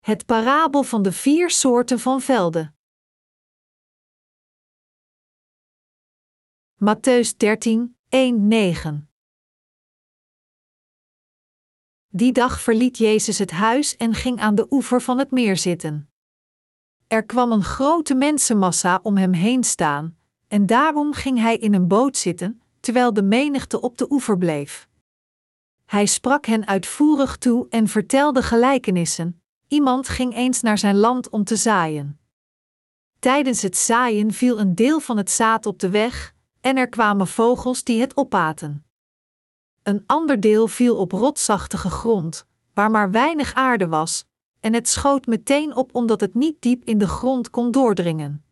Het parabel van de 4 soorten van velden. Matteüs 13, 1-9. Die dag verliet Jezus het huis en ging aan de oever van het meer zitten. Er kwam een grote mensenmassa om hem heen staan, en daarom ging hij in een boot zitten, terwijl de menigte op de oever bleef. Hij sprak hen uitvoerig toe en vertelde gelijkenissen. Iemand ging eens naar zijn land om te zaaien. Tijdens het zaaien viel een deel van het zaad op de weg, en er kwamen vogels die het opaten. Een ander deel viel op rotsachtige grond, waar maar weinig aarde was, en het schoot meteen op omdat het niet diep in de grond kon doordringen.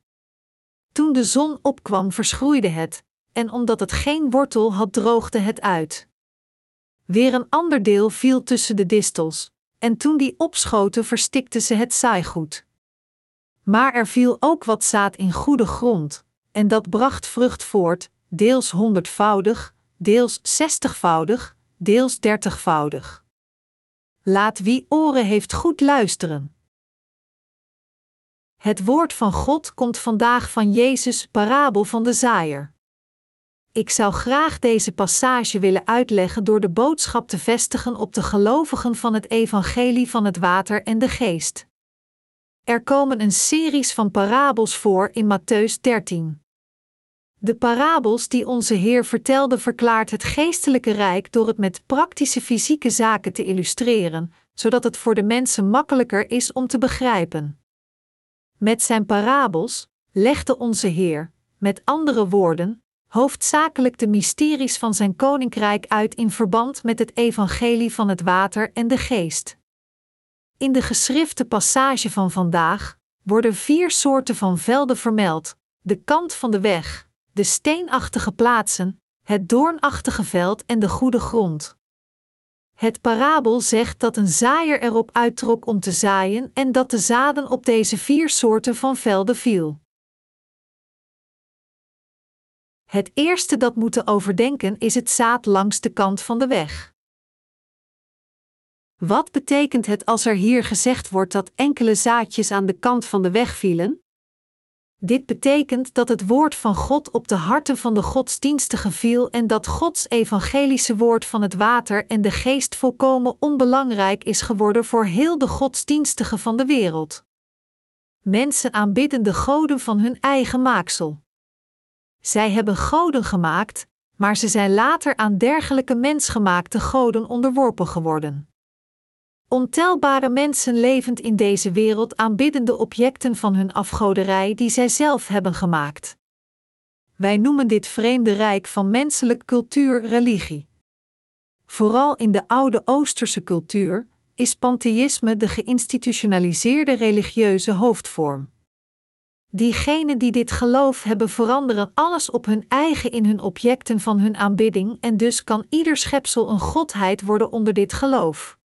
Toen de zon opkwam verschroeide het, en omdat het geen wortel had droogde het uit. Weer een ander deel viel tussen de distels, en toen die opschoten verstikten ze het zaaigoed. Maar er viel ook wat zaad in goede grond, en dat bracht vrucht voort, deels 100-voudig, deels 60-voudig, deels 30-voudig. Laat wie oren heeft goed luisteren. Het woord van God komt vandaag van Jezus' parabel van de zaaier. Ik zou graag deze passage willen uitleggen door de boodschap te vestigen op de gelovigen van het evangelie van het water en de geest. Er komen een series van parabels voor in Matteüs 13. De parabels die onze Heer vertelde verklaart het geestelijke rijk door het met praktische fysieke zaken te illustreren, zodat het voor de mensen makkelijker is om te begrijpen. Met zijn parabels legde onze Heer, met andere woorden, hoofdzakelijk de mysteries van zijn koninkrijk uit in verband met het evangelie van het water en de geest. In de geschrifte passage van vandaag worden 4 soorten van velden vermeld: de kant van de weg, de steenachtige plaatsen, het doornachtige veld en de goede grond. Het parabel zegt dat een zaaier erop uittrok om te zaaien en dat de zaden op deze 4 soorten van velden viel. Het eerste dat we moeten overdenken is het zaad langs de kant van de weg. Wat betekent het als er hier gezegd wordt dat enkele zaadjes aan de kant van de weg vielen? Dit betekent dat het woord van God op de harten van de godsdienstigen viel en dat Gods evangelische woord van het water en de geest volkomen onbelangrijk is geworden voor heel de godsdienstigen van de wereld. Mensen aanbidden de goden van hun eigen maaksel. Zij hebben goden gemaakt, maar ze zijn later aan dergelijke mensgemaakte goden onderworpen geworden. Ontelbare mensen levend in deze wereld aanbidden de objecten van hun afgoderij die zij zelf hebben gemaakt. Wij noemen dit vreemde rijk van menselijke cultuur religie. Vooral in de oude Oosterse cultuur is pantheïsme de geïnstitutionaliseerde religieuze hoofdvorm. Diegenen die dit geloof hebben veranderen alles op hun eigen in hun objecten van hun aanbidding en dus kan ieder schepsel een godheid worden onder dit geloof.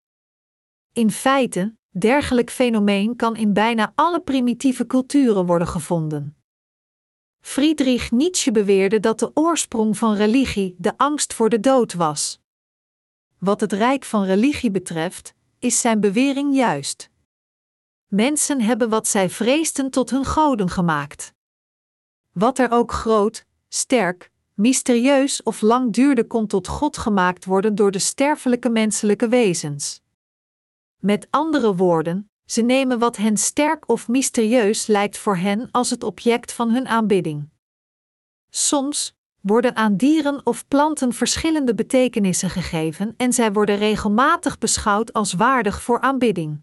In feite, dergelijk fenomeen kan in bijna alle primitieve culturen worden gevonden. Friedrich Nietzsche beweerde dat de oorsprong van religie de angst voor de dood was. Wat het rijk van religie betreft, is zijn bewering juist. Mensen hebben wat zij vreesden tot hun goden gemaakt. Wat er ook groot, sterk, mysterieus of lang duurde kon tot God gemaakt worden door de sterfelijke menselijke wezens. Met andere woorden, ze nemen wat hen sterk of mysterieus lijkt voor hen als het object van hun aanbidding. Soms worden aan dieren of planten verschillende betekenissen gegeven en zij worden regelmatig beschouwd als waardig voor aanbidding.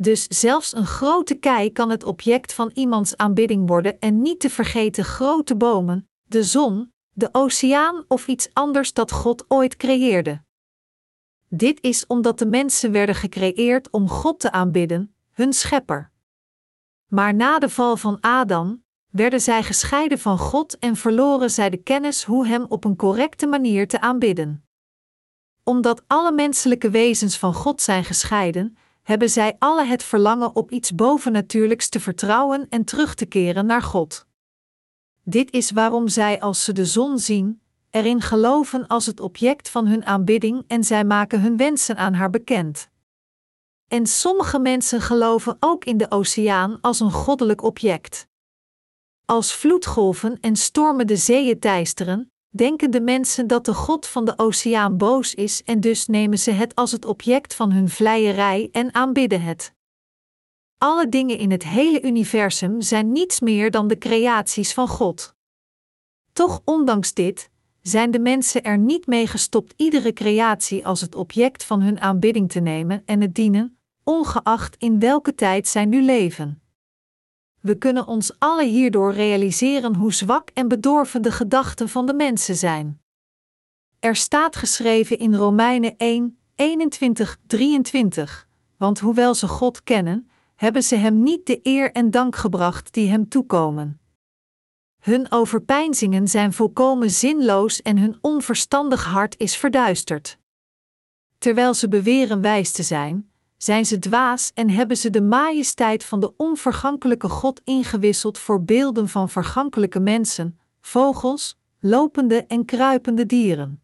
Dus zelfs een grote kei kan het object van iemands aanbidding worden en niet te vergeten grote bomen, de zon, de oceaan of iets anders dat God ooit creëerde. Dit is omdat de mensen werden gecreëerd om God te aanbidden, hun schepper. Maar na de val van Adam werden zij gescheiden van God en verloren zij de kennis hoe hem op een correcte manier te aanbidden. Omdat alle menselijke wezens van God zijn gescheiden, hebben zij alle het verlangen op iets bovennatuurlijks te vertrouwen en terug te keren naar God. Dit is waarom zij als ze de zon zien, erin geloven als het object van hun aanbidding en zij maken hun wensen aan haar bekend. En sommige mensen geloven ook in de oceaan als een goddelijk object. Als vloedgolven en stormen de zeeën teisteren, denken de mensen dat de god van de oceaan boos is en dus nemen ze het als het object van hun vleierij en aanbidden het. Alle dingen in het hele universum zijn niets meer dan de creaties van God. Toch ondanks dit zijn de mensen er niet mee gestopt iedere creatie als het object van hun aanbidding te nemen en het dienen, ongeacht in welke tijd zij nu leven. We kunnen ons alle hierdoor realiseren hoe zwak en bedorven de gedachten van de mensen zijn. Er staat geschreven in Romeinen 1:21-23, want hoewel ze God kennen, hebben ze hem niet de eer en dank gebracht die hem toekomen. Hun overpeinzingen zijn volkomen zinloos en hun onverstandig hart is verduisterd. Terwijl ze beweren wijs te zijn, zijn ze dwaas en hebben ze de majesteit van de onvergankelijke God ingewisseld voor beelden van vergankelijke mensen, vogels, lopende en kruipende dieren.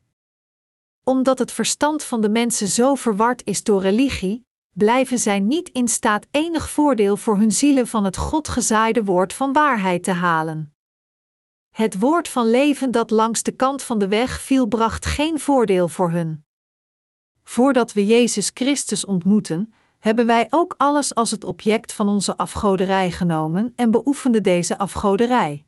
Omdat het verstand van de mensen zo verward is door religie, blijven zij niet in staat enig voordeel voor hun zielen van het Godgezaaide woord van waarheid te halen. Het woord van leven dat langs de kant van de weg viel, bracht geen voordeel voor hun. Voordat we Jezus Christus ontmoeten, hebben wij ook alles als het object van onze afgoderij genomen en beoefenden deze afgoderij.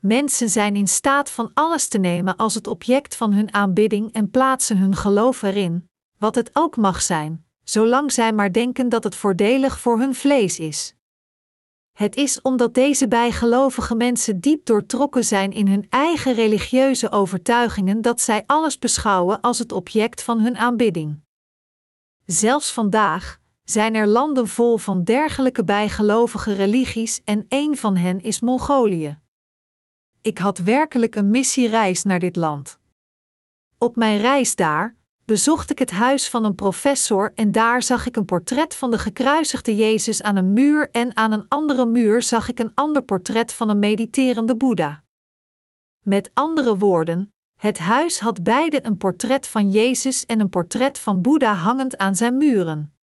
Mensen zijn in staat van alles te nemen als het object van hun aanbidding en plaatsen hun geloof erin, wat het ook mag zijn, zolang zij maar denken dat het voordelig voor hun vlees is. Het is omdat deze bijgelovige mensen diep doortrokken zijn in hun eigen religieuze overtuigingen dat zij alles beschouwen als het object van hun aanbidding. Zelfs vandaag zijn er landen vol van dergelijke bijgelovige religies en één van hen is Mongolië. Ik had werkelijk een missiereis naar dit land. Op mijn reis daar bezocht ik het huis van een professor en daar zag ik een portret van de gekruisigde Jezus aan een muur en aan een andere muur zag ik een ander portret van een mediterende Boeddha. Met andere woorden, het huis had beide een portret van Jezus en een portret van Boeddha hangend aan zijn muren.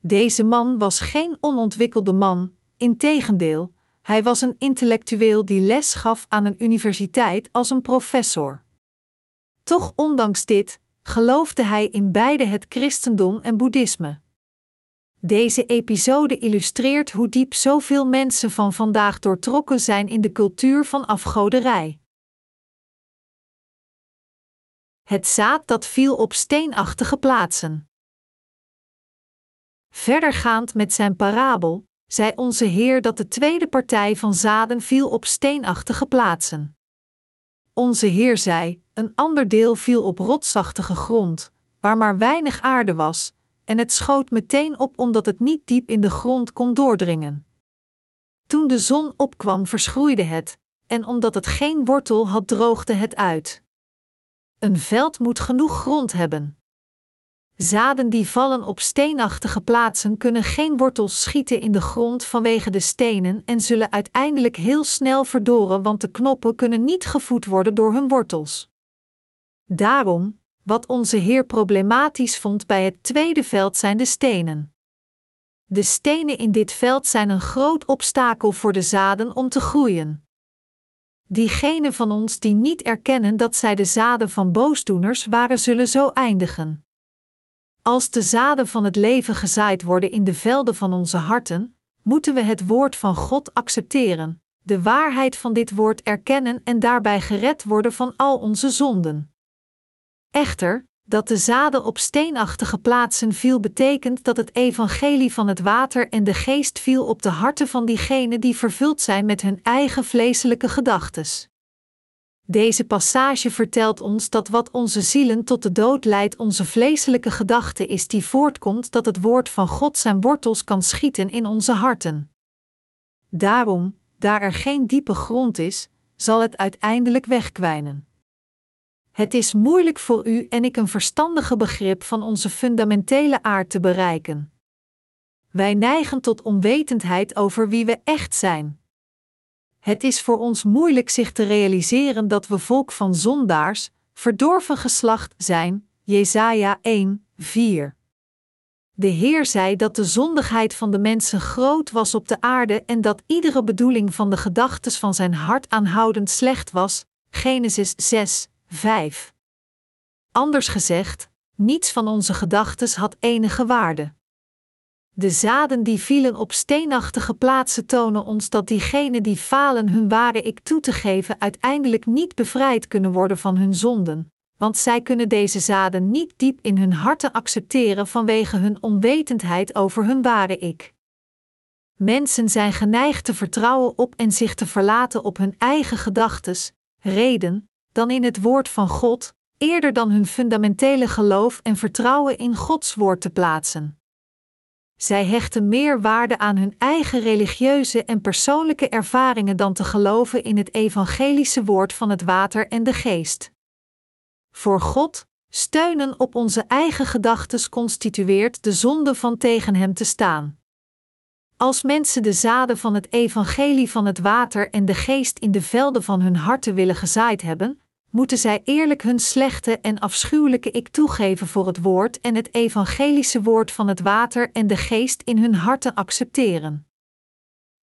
Deze man was geen onontwikkelde man, integendeel, hij was een intellectueel die les gaf aan een universiteit als een professor. Toch ondanks dit geloofde hij in beide het christendom en boeddhisme. Deze episode illustreert hoe diep zoveel mensen van vandaag doortrokken zijn in de cultuur van afgoderij. Het zaad dat viel op steenachtige plaatsen. Verdergaand met zijn parabel, zei onze Heer dat de tweede partij van zaden viel op steenachtige plaatsen. Onze Heer zei: een ander deel viel op rotsachtige grond, waar maar weinig aarde was, en het schoot meteen op omdat het niet diep in de grond kon doordringen. Toen de zon opkwam verschroeide het, en omdat het geen wortel had droogde het uit. Een veld moet genoeg grond hebben. Zaden die vallen op steenachtige plaatsen kunnen geen wortels schieten in de grond vanwege de stenen en zullen uiteindelijk heel snel verdoren, want de knoppen kunnen niet gevoed worden door hun wortels. Daarom, wat onze Heer problematisch vond bij het tweede veld zijn de stenen. De stenen in dit veld zijn een groot obstakel voor de zaden om te groeien. Diegenen van ons die niet erkennen dat zij de zaden van boosdoeners waren, zullen zo eindigen. Als de zaden van het leven gezaaid worden in de velden van onze harten, moeten we het woord van God accepteren, de waarheid van dit woord erkennen en daarbij gered worden van al onze zonden. Echter, dat de zaden op steenachtige plaatsen viel betekent dat het evangelie van het water en de geest viel op de harten van diegenen die vervuld zijn met hun eigen vleeselijke gedachtes. Deze passage vertelt ons dat wat onze zielen tot de dood leidt onze vleeselijke gedachte is die voortkomt dat het woord van God zijn wortels kan schieten in onze harten. Daarom, daar er geen diepe grond is, zal het uiteindelijk wegkwijnen. Het is moeilijk voor u en ik een verstandige begrip van onze fundamentele aard te bereiken. Wij neigen tot onwetendheid over wie we echt zijn. Het is voor ons moeilijk zich te realiseren dat we volk van zondaars, verdorven geslacht zijn, Jesaja 1:4. De Heer zei dat de zondigheid van de mensen groot was op de aarde en dat iedere bedoeling van de gedachtes van zijn hart aanhoudend slecht was, Genesis 6, 5. Anders gezegd, niets van onze gedachtes had enige waarde. De zaden die vielen op steenachtige plaatsen tonen ons dat diegenen die falen hun ware ik toe te geven uiteindelijk niet bevrijd kunnen worden van hun zonden, want zij kunnen deze zaden niet diep in hun harten accepteren vanwege hun onwetendheid over hun ware ik. Mensen zijn geneigd te vertrouwen op en zich te verlaten op hun eigen gedachtes, reden, dan in het woord van God, eerder dan hun fundamentele geloof en vertrouwen in Gods woord te plaatsen. Zij hechten meer waarde aan hun eigen religieuze en persoonlijke ervaringen dan te geloven in het evangelische woord van het water en de geest. Voor God, steunen op onze eigen gedachtes constitueert de zonde van tegen hem te staan. Als mensen de zaden van het evangelie van het water en de geest in de velden van hun harten willen gezaaid hebben, moeten zij eerlijk hun slechte en afschuwelijke ik toegeven voor het woord en het evangelische woord van het water en de geest in hun harten accepteren.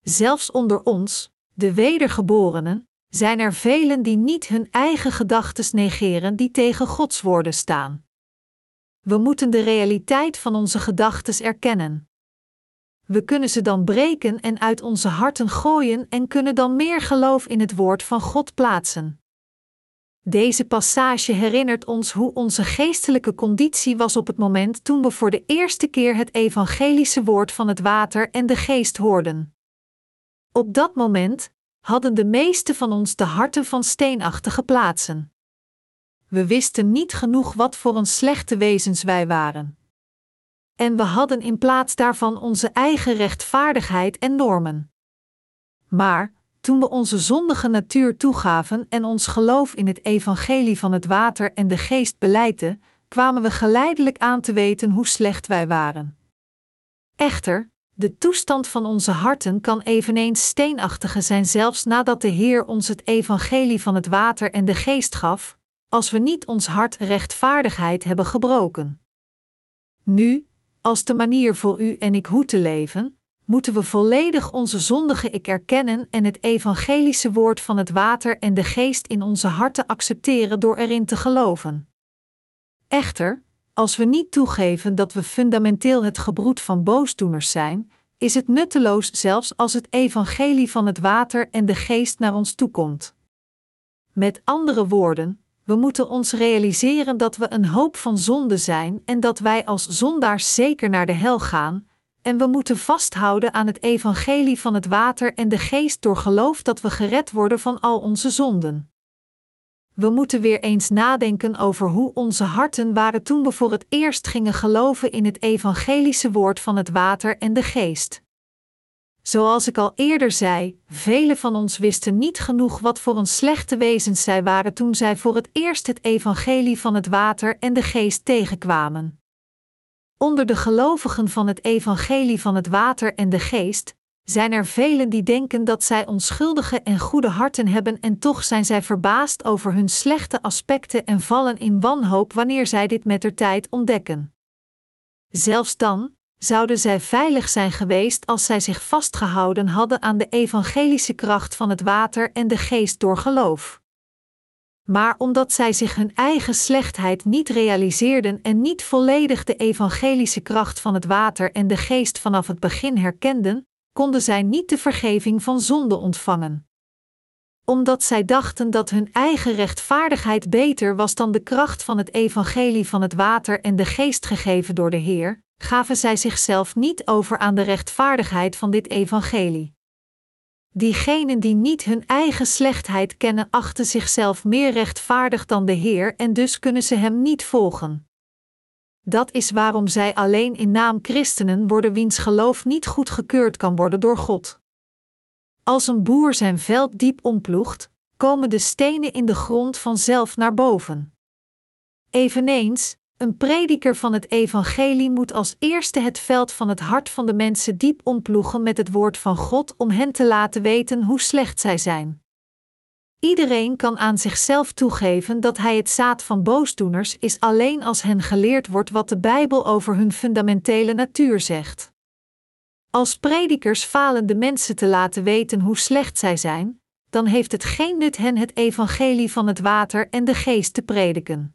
Zelfs onder ons, de wedergeborenen, zijn er velen die niet hun eigen gedachtes negeren die tegen Gods woorden staan. We moeten de realiteit van onze gedachtes erkennen. We kunnen ze dan breken en uit onze harten gooien en kunnen dan meer geloof in het woord van God plaatsen. Deze passage herinnert ons hoe onze geestelijke conditie was op het moment toen we voor de eerste keer het evangelische woord van het water en de geest hoorden. Op dat moment hadden de meesten van ons de harten van steenachtige plaatsen. We wisten niet genoeg wat voor een slechte wezens wij waren. En we hadden in plaats daarvan onze eigen rechtvaardigheid en normen. Maar toen we onze zondige natuur toegaven en ons geloof in het evangelie van het water en de geest belijden, kwamen we geleidelijk aan te weten hoe slecht wij waren. Echter, de toestand van onze harten kan eveneens steenachtige zijn zelfs nadat de Heer ons het evangelie van het water en de geest gaf, als we niet ons hart rechtvaardigheid hebben gebroken. Nu, als de manier voor u en ik hoe te leven, moeten we volledig onze zondige ik erkennen en het evangelische woord van het water en de geest in onze harten accepteren door erin te geloven. Echter, als we niet toegeven dat we fundamenteel het gebroed van boosdoeners zijn, is het nutteloos zelfs als het evangelie van het water en de geest naar ons toekomt. Met andere woorden, we moeten ons realiseren dat we een hoop van zonden zijn en dat wij als zondaars zeker naar de hel gaan, en we moeten vasthouden aan het evangelie van het water en de geest door geloof dat we gered worden van al onze zonden. We moeten weer eens nadenken over hoe onze harten waren toen we voor het eerst gingen geloven in het evangelische woord van het water en de geest. Zoals ik al eerder zei, velen van ons wisten niet genoeg wat voor een slechte wezens zij waren toen zij voor het eerst het evangelie van het water en de geest tegenkwamen. Onder de gelovigen van het evangelie van het water en de geest zijn er velen die denken dat zij onschuldige en goede harten hebben en toch zijn zij verbaasd over hun slechte aspecten en vallen in wanhoop wanneer zij dit mettertijd ontdekken. Zelfs dan zouden zij veilig zijn geweest als zij zich vastgehouden hadden aan de evangelische kracht van het water en de geest door geloof. Maar omdat zij zich hun eigen slechtheid niet realiseerden en niet volledig de evangelische kracht van het water en de geest vanaf het begin herkenden, konden zij niet de vergeving van zonde ontvangen. Omdat zij dachten dat hun eigen rechtvaardigheid beter was dan de kracht van het evangelie van het water en de geest gegeven door de Heer, gaven zij zichzelf niet over aan de rechtvaardigheid van dit evangelie. Diegenen die niet hun eigen slechtheid kennen, achten zichzelf meer rechtvaardig dan de Heer en dus kunnen ze hem niet volgen. Dat is waarom zij alleen in naam christenen worden wiens geloof niet goedgekeurd kan worden door God. Als een boer zijn veld diep omploegt, komen de stenen in de grond vanzelf naar boven. Eveneens, een prediker van het evangelie moet als eerste het veld van het hart van de mensen diep omploegen met het woord van God om hen te laten weten hoe slecht zij zijn. Iedereen kan aan zichzelf toegeven dat hij het zaad van boosdoeners is alleen als hen geleerd wordt wat de Bijbel over hun fundamentele natuur zegt. Als predikers falen de mensen te laten weten hoe slecht zij zijn, dan heeft het geen nut hen het evangelie van het water en de geest te prediken.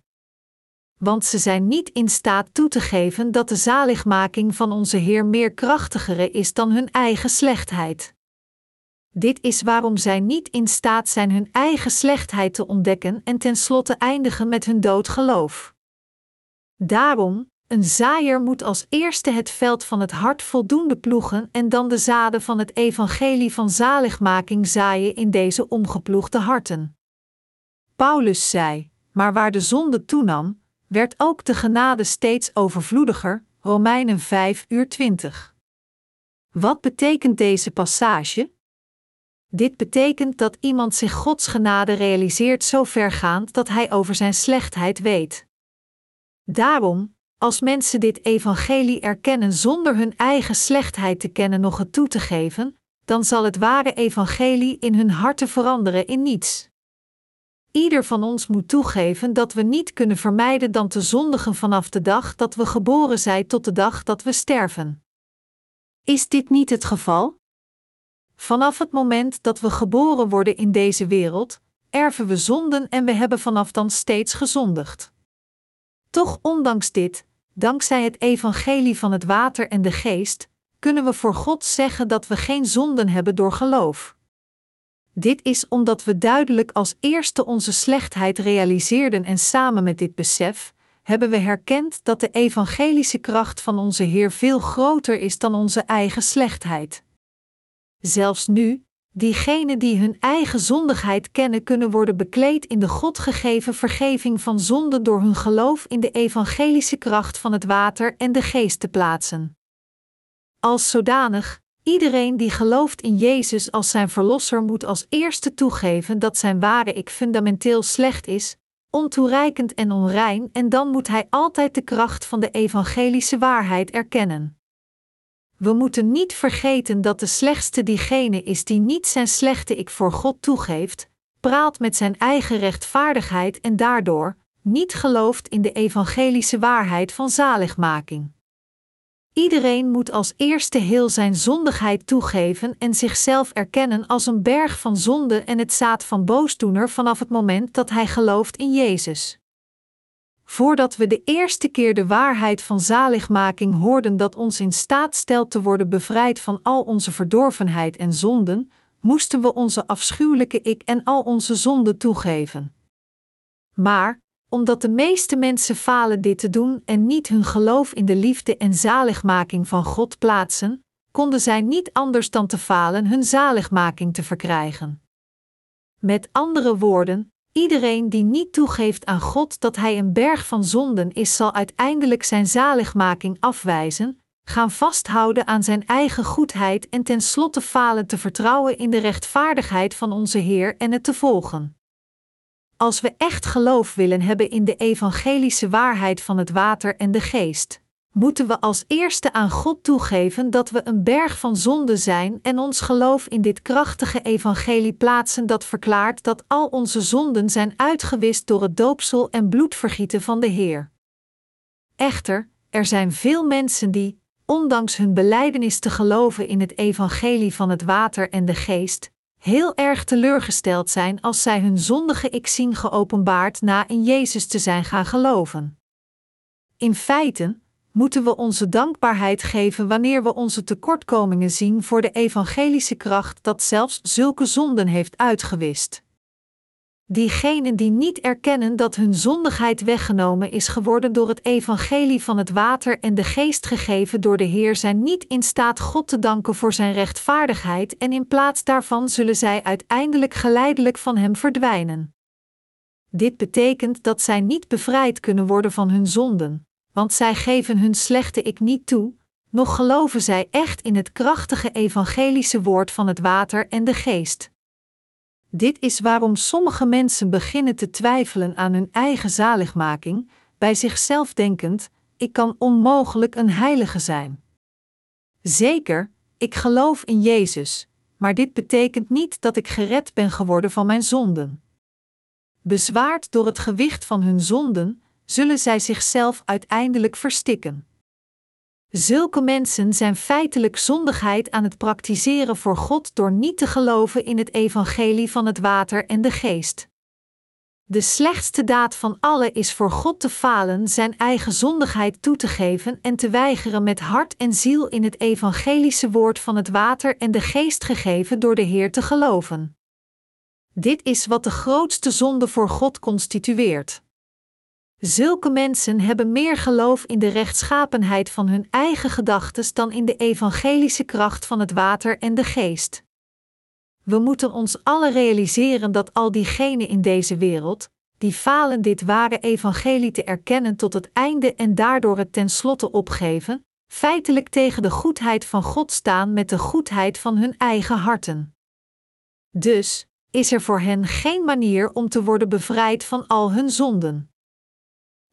Want ze zijn niet in staat toe te geven dat de zaligmaking van onze Heer meer krachtigere is dan hun eigen slechtheid. Dit is waarom zij niet in staat zijn hun eigen slechtheid te ontdekken en tenslotte eindigen met hun dood geloof. Daarom, een zaaier moet als eerste het veld van het hart voldoende ploegen en dan de zaden van het evangelie van zaligmaking zaaien in deze omgeploegde harten. Paulus zei, maar waar de zonde toenam, werd ook de genade steeds overvloediger, Romeinen 5:20. Wat betekent deze passage? Dit betekent dat iemand zich Gods genade realiseert zo vergaand dat hij over zijn slechtheid weet. Daarom, als mensen dit evangelie erkennen zonder hun eigen slechtheid te kennen nog het toe te geven, dan zal het ware evangelie in hun harten veranderen in niets. Ieder van ons moet toegeven dat we niet kunnen vermijden dan te zondigen vanaf de dag dat we geboren zijn tot de dag dat we sterven. Is dit niet het geval? Vanaf het moment dat we geboren worden in deze wereld, erven we zonden en we hebben vanaf dan steeds gezondigd. Toch ondanks dit, dankzij het evangelie van het water en de geest, kunnen we voor God zeggen dat we geen zonden hebben door geloof. Dit is omdat we duidelijk als eerste onze slechtheid realiseerden en samen met dit besef, hebben we herkend dat de evangelische kracht van onze Heer veel groter is dan onze eigen slechtheid. Zelfs nu, diegenen die hun eigen zondigheid kennen kunnen worden bekleed in de God gegeven vergeving van zonden door hun geloof in de evangelische kracht van het water en de geest te plaatsen. Als zodanig, iedereen die gelooft in Jezus als zijn verlosser moet als eerste toegeven dat zijn ware ik fundamenteel slecht is, ontoereikend en onrein en dan moet hij altijd de kracht van de evangelische waarheid erkennen. We moeten niet vergeten dat de slechtste diegene is die niet zijn slechte ik voor God toegeeft, praalt met zijn eigen rechtvaardigheid en daardoor niet gelooft in de evangelische waarheid van zaligmaking. Iedereen moet als eerste heel zijn zondigheid toegeven en zichzelf erkennen als een berg van zonde en het zaad van boosdoener vanaf het moment dat hij gelooft in Jezus. Voordat we de eerste keer de waarheid van zaligmaking hoorden dat ons in staat stelt te worden bevrijd van al onze verdorvenheid en zonden, moesten we onze afschuwelijke ik en al onze zonden toegeven. Maar, omdat de meeste mensen falen dit te doen en niet hun geloof in de liefde en zaligmaking van God plaatsen, konden zij niet anders dan te falen hun zaligmaking te verkrijgen. Met andere woorden, iedereen die niet toegeeft aan God dat hij een berg van zonden is, zal uiteindelijk zijn zaligmaking afwijzen, gaan vasthouden aan zijn eigen goedheid en tenslotte falen te vertrouwen in de rechtvaardigheid van onze Heer en het te volgen. Als we echt geloof willen hebben in de evangelische waarheid van het water en de geest, moeten we als eerste aan God toegeven dat we een berg van zonde zijn en ons geloof in dit krachtige evangelie plaatsen dat verklaart dat al onze zonden zijn uitgewist door het doopsel en bloedvergieten van de Heer. Echter, er zijn veel mensen die, ondanks hun belijdenis te geloven in het evangelie van het water en de geest, heel erg teleurgesteld zijn als zij hun zondige ik zien geopenbaard na in Jezus te zijn gaan geloven. In feite moeten we onze dankbaarheid geven wanneer we onze tekortkomingen zien voor de evangelische kracht dat zelfs zulke zonden heeft uitgewist. Diegenen die niet erkennen dat hun zondigheid weggenomen is geworden door het evangelie van het water en de geest gegeven door de Heer zijn niet in staat God te danken voor zijn rechtvaardigheid en in plaats daarvan zullen zij uiteindelijk geleidelijk van hem verdwijnen. Dit betekent dat zij niet bevrijd kunnen worden van hun zonden, want zij geven hun slechte ik niet toe, noch geloven zij echt in het krachtige evangelische woord van het water en de geest. Dit is waarom sommige mensen beginnen te twijfelen aan hun eigen zaligmaking, bij zichzelf denkend, ik kan onmogelijk een heilige zijn. Zeker, ik geloof in Jezus, maar dit betekent niet dat ik gered ben geworden van mijn zonden. Bezwaard door het gewicht van hun zonden, zullen zij zichzelf uiteindelijk verstikken. Zulke mensen zijn feitelijk zondigheid aan het praktiseren voor God door niet te geloven in het evangelie van het water en de geest. De slechtste daad van alle is voor God te falen, zijn eigen zondigheid toe te geven en te weigeren met hart en ziel in het evangelische woord van het water en de geest gegeven door de Heer te geloven. Dit is wat de grootste zonde voor God constitueert. Zulke mensen hebben meer geloof in de rechtschapenheid van hun eigen gedachtes dan in de evangelische kracht van het water en de geest. We moeten ons allen realiseren dat al diegenen in deze wereld, die falen dit ware evangelie te erkennen tot het einde en daardoor het tenslotte opgeven, feitelijk tegen de goedheid van God staan met de goedheid van hun eigen harten. Dus is er voor hen geen manier om te worden bevrijd van al hun zonden.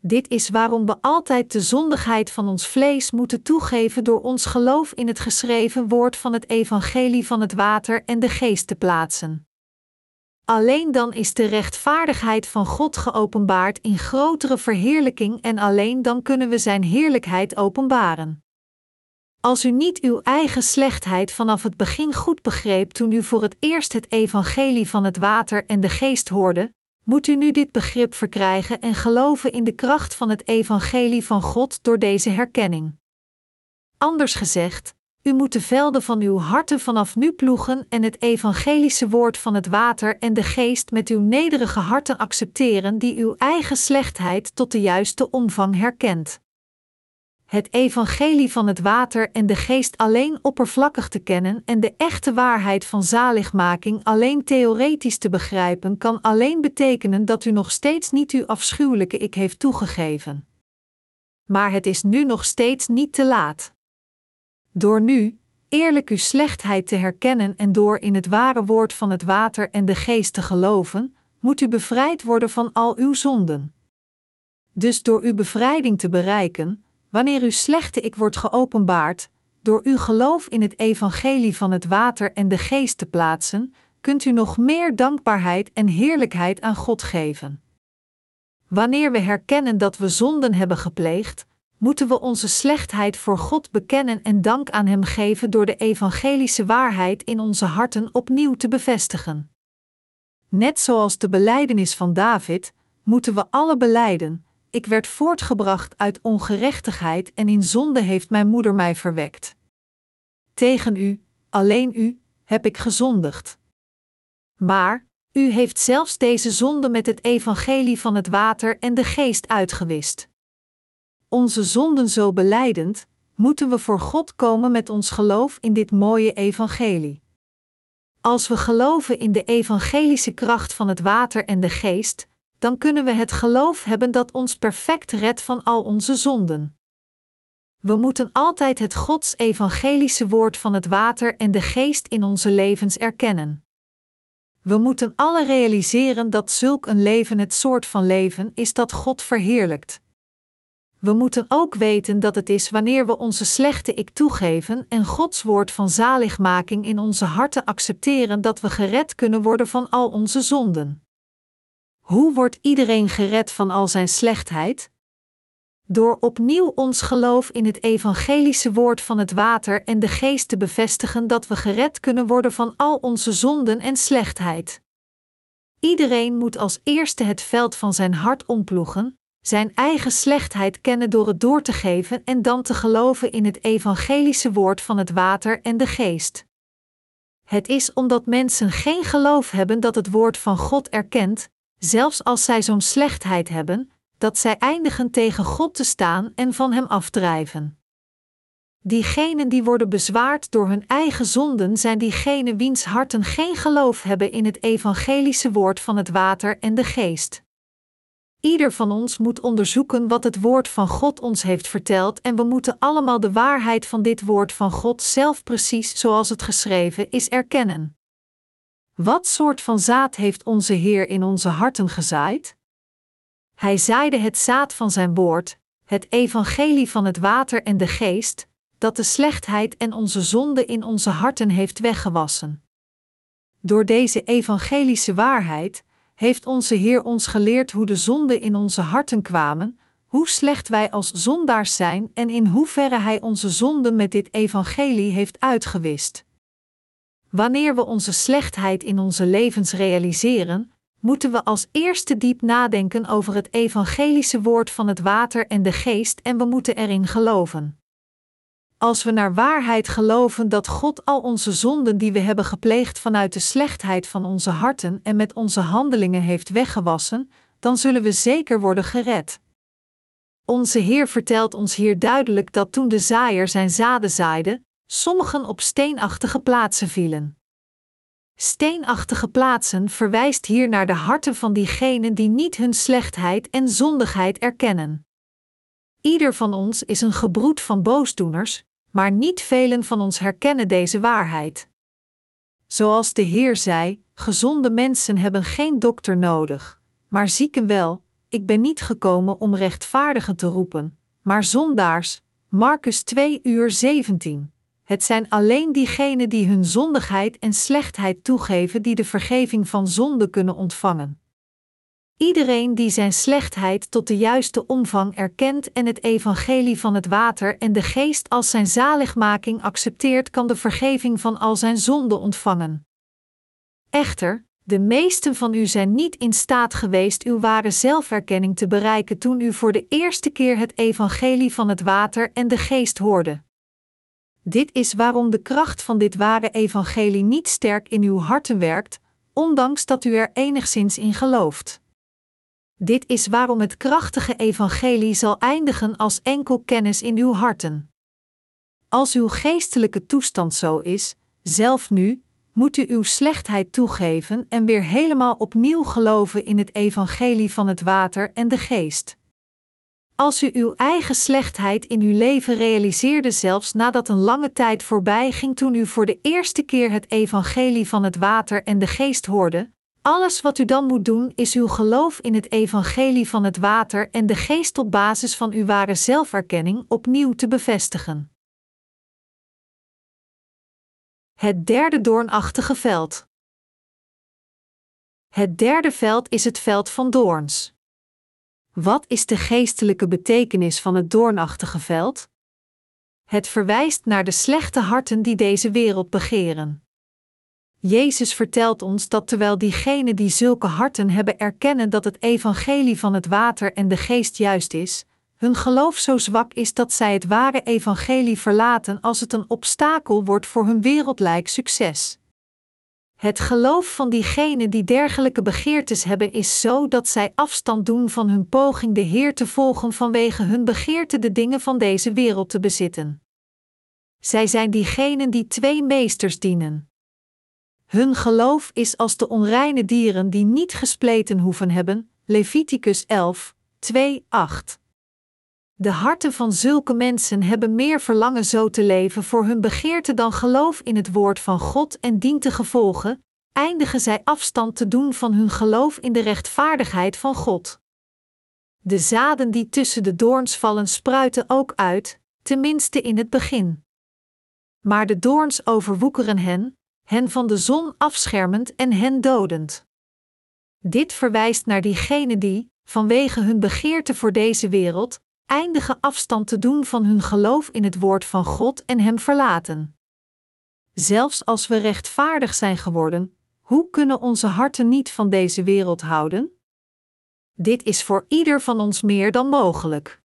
Dit is waarom we altijd de zondigheid van ons vlees moeten toegeven door ons geloof in het geschreven woord van het evangelie van het water en de geest te plaatsen. Alleen dan is de rechtvaardigheid van God geopenbaard in grotere verheerlijking en alleen dan kunnen we zijn heerlijkheid openbaren. Als u niet uw eigen slechtheid vanaf het begin goed begreep toen u voor het eerst het evangelie van het water en de geest hoorde, moet u nu dit begrip verkrijgen en geloven in de kracht van het evangelie van God door deze herkenning. Anders gezegd, u moet de velden van uw harten vanaf nu ploegen en het evangelische woord van het water en de geest met uw nederige harten accepteren die uw eigen slechtheid tot de juiste omvang herkent. Het evangelie van het water en de geest alleen oppervlakkig te kennen en de echte waarheid van zaligmaking alleen theoretisch te begrijpen kan alleen betekenen dat u nog steeds niet uw afschuwelijke ik heeft toegegeven. Maar het is nu nog steeds niet te laat. Door nu, eerlijk uw slechtheid te herkennen en door in het ware woord van het water en de geest te geloven, moet u bevrijd worden van al uw zonden. Dus door uw bevrijding te bereiken, wanneer uw slechte ik wordt geopenbaard, door uw geloof in het evangelie van het water en de geest te plaatsen, kunt u nog meer dankbaarheid en heerlijkheid aan God geven. Wanneer we herkennen dat we zonden hebben gepleegd, moeten we onze slechtheid voor God bekennen en dank aan Hem geven door de evangelische waarheid in onze harten opnieuw te bevestigen. Net zoals de belijdenis van David, moeten we alle belijden: ik werd voortgebracht uit ongerechtigheid en in zonde heeft mijn moeder mij verwekt. Tegen u, alleen u, heb ik gezondigd. Maar u heeft zelfs deze zonde met het evangelie van het water en de geest uitgewist. Onze zonden zo belijdend, moeten we voor God komen met ons geloof in dit mooie evangelie. Als we geloven in de evangelische kracht van het water en de geest, dan kunnen we het geloof hebben dat ons perfect redt van al onze zonden. We moeten altijd het Gods evangelische woord van het water en de geest in onze levens erkennen. We moeten alle realiseren dat zulk een leven het soort van leven is dat God verheerlijkt. We moeten ook weten dat het is wanneer we onze slechte ik toegeven en Gods woord van zaligmaking in onze harten accepteren dat we gered kunnen worden van al onze zonden. Hoe wordt iedereen gered van al zijn slechtheid? Door opnieuw ons geloof in het evangelische woord van het water en de geest te bevestigen dat we gered kunnen worden van al onze zonden en slechtheid. Iedereen moet als eerste het veld van zijn hart omploegen, zijn eigen slechtheid kennen door het door te geven en dan te geloven in het evangelische woord van het water en de geest. Het is omdat mensen geen geloof hebben dat het woord van God erkent, zelfs als zij zo'n slechtheid hebben, dat zij eindigen tegen God te staan en van Hem afdrijven. Diegenen die worden bezwaard door hun eigen zonden zijn diegenen wiens harten geen geloof hebben in het evangelische woord van het water en de geest. Ieder van ons moet onderzoeken wat het woord van God ons heeft verteld en we moeten allemaal de waarheid van dit woord van God zelf precies zoals het geschreven is erkennen. Wat soort van zaad heeft onze Heer in onze harten gezaaid? Hij zaaide het zaad van zijn woord, het evangelie van het water en de geest, dat de slechtheid en onze zonde in onze harten heeft weggewassen. Door deze evangelische waarheid heeft onze Heer ons geleerd hoe de zonden in onze harten kwamen, hoe slecht wij als zondaars zijn en in hoeverre Hij onze zonden met dit evangelie heeft uitgewist. Wanneer we onze slechtheid in onze levens realiseren, moeten we als eerste diep nadenken over het evangelische woord van het water en de geest en we moeten erin geloven. Als we naar waarheid geloven dat God al onze zonden die we hebben gepleegd vanuit de slechtheid van onze harten en met onze handelingen heeft weggewassen, dan zullen we zeker worden gered. Onze Heer vertelt ons hier duidelijk dat toen de zaaier zijn zaden zaaide, sommigen op steenachtige plaatsen vielen. Steenachtige plaatsen verwijst hier naar de harten van diegenen die niet hun slechtheid en zondigheid erkennen. Ieder van ons is een gebroed van boosdoeners, maar niet velen van ons herkennen deze waarheid. Zoals de Heer zei, gezonde mensen hebben geen dokter nodig, maar zieken wel. Ik ben niet gekomen om rechtvaardigen te roepen, maar zondaars, Markus 2:17. Het zijn alleen diegenen die hun zondigheid en slechtheid toegeven die de vergeving van zonde kunnen ontvangen. Iedereen die zijn slechtheid tot de juiste omvang erkent en het evangelie van het water en de geest als zijn zaligmaking accepteert, kan de vergeving van al zijn zonden ontvangen. Echter, de meesten van u zijn niet in staat geweest uw ware zelferkenning te bereiken toen u voor de eerste keer het evangelie van het water en de geest hoorde. Dit is waarom de kracht van dit ware evangelie niet sterk in uw harten werkt, ondanks dat u er enigszins in gelooft. Dit is waarom het krachtige evangelie zal eindigen als enkel kennis in uw harten. Als uw geestelijke toestand zo is, zelf nu, moet u uw slechtheid toegeven en weer helemaal opnieuw geloven in het evangelie van het water en de geest. Als u uw eigen slechtheid in uw leven realiseerde zelfs nadat een lange tijd voorbij ging toen u voor de eerste keer het evangelie van het water en de geest hoorde, alles wat u dan moet doen is uw geloof in het evangelie van het water en de geest op basis van uw ware zelferkenning opnieuw te bevestigen. Het derde doornachtige veld. Het derde veld is het veld van doorns. Wat is de geestelijke betekenis van het doornachtige veld? Het verwijst naar de slechte harten die deze wereld begeren. Jezus vertelt ons dat terwijl diegenen die zulke harten hebben erkennen dat het evangelie van het water en de geest juist is, hun geloof zo zwak is dat zij het ware evangelie verlaten als het een obstakel wordt voor hun wereldlijk succes. Het geloof van diegenen die dergelijke begeertes hebben is zo dat zij afstand doen van hun poging de Heer te volgen vanwege hun begeerte de dingen van deze wereld te bezitten. Zij zijn diegenen die twee meesters dienen. Hun geloof is als de onreine dieren die niet gespleten hoeven hebben, Leviticus 11:2-8. De harten van zulke mensen hebben meer verlangen zo te leven voor hun begeerte dan geloof in het woord van God en dientengevolge, eindigen zij afstand te doen van hun geloof in de rechtvaardigheid van God. De zaden die tussen de doorns vallen spruiten ook uit, tenminste in het begin. Maar de doorns overwoekeren hen van de zon afschermend en hen dodend. Dit verwijst naar diegenen die, vanwege hun begeerte voor deze wereld, eindigen afstand te doen van hun geloof in het woord van God en hem verlaten. Zelfs als we rechtvaardig zijn geworden, hoe kunnen onze harten niet van deze wereld houden? Dit is voor ieder van ons meer dan mogelijk.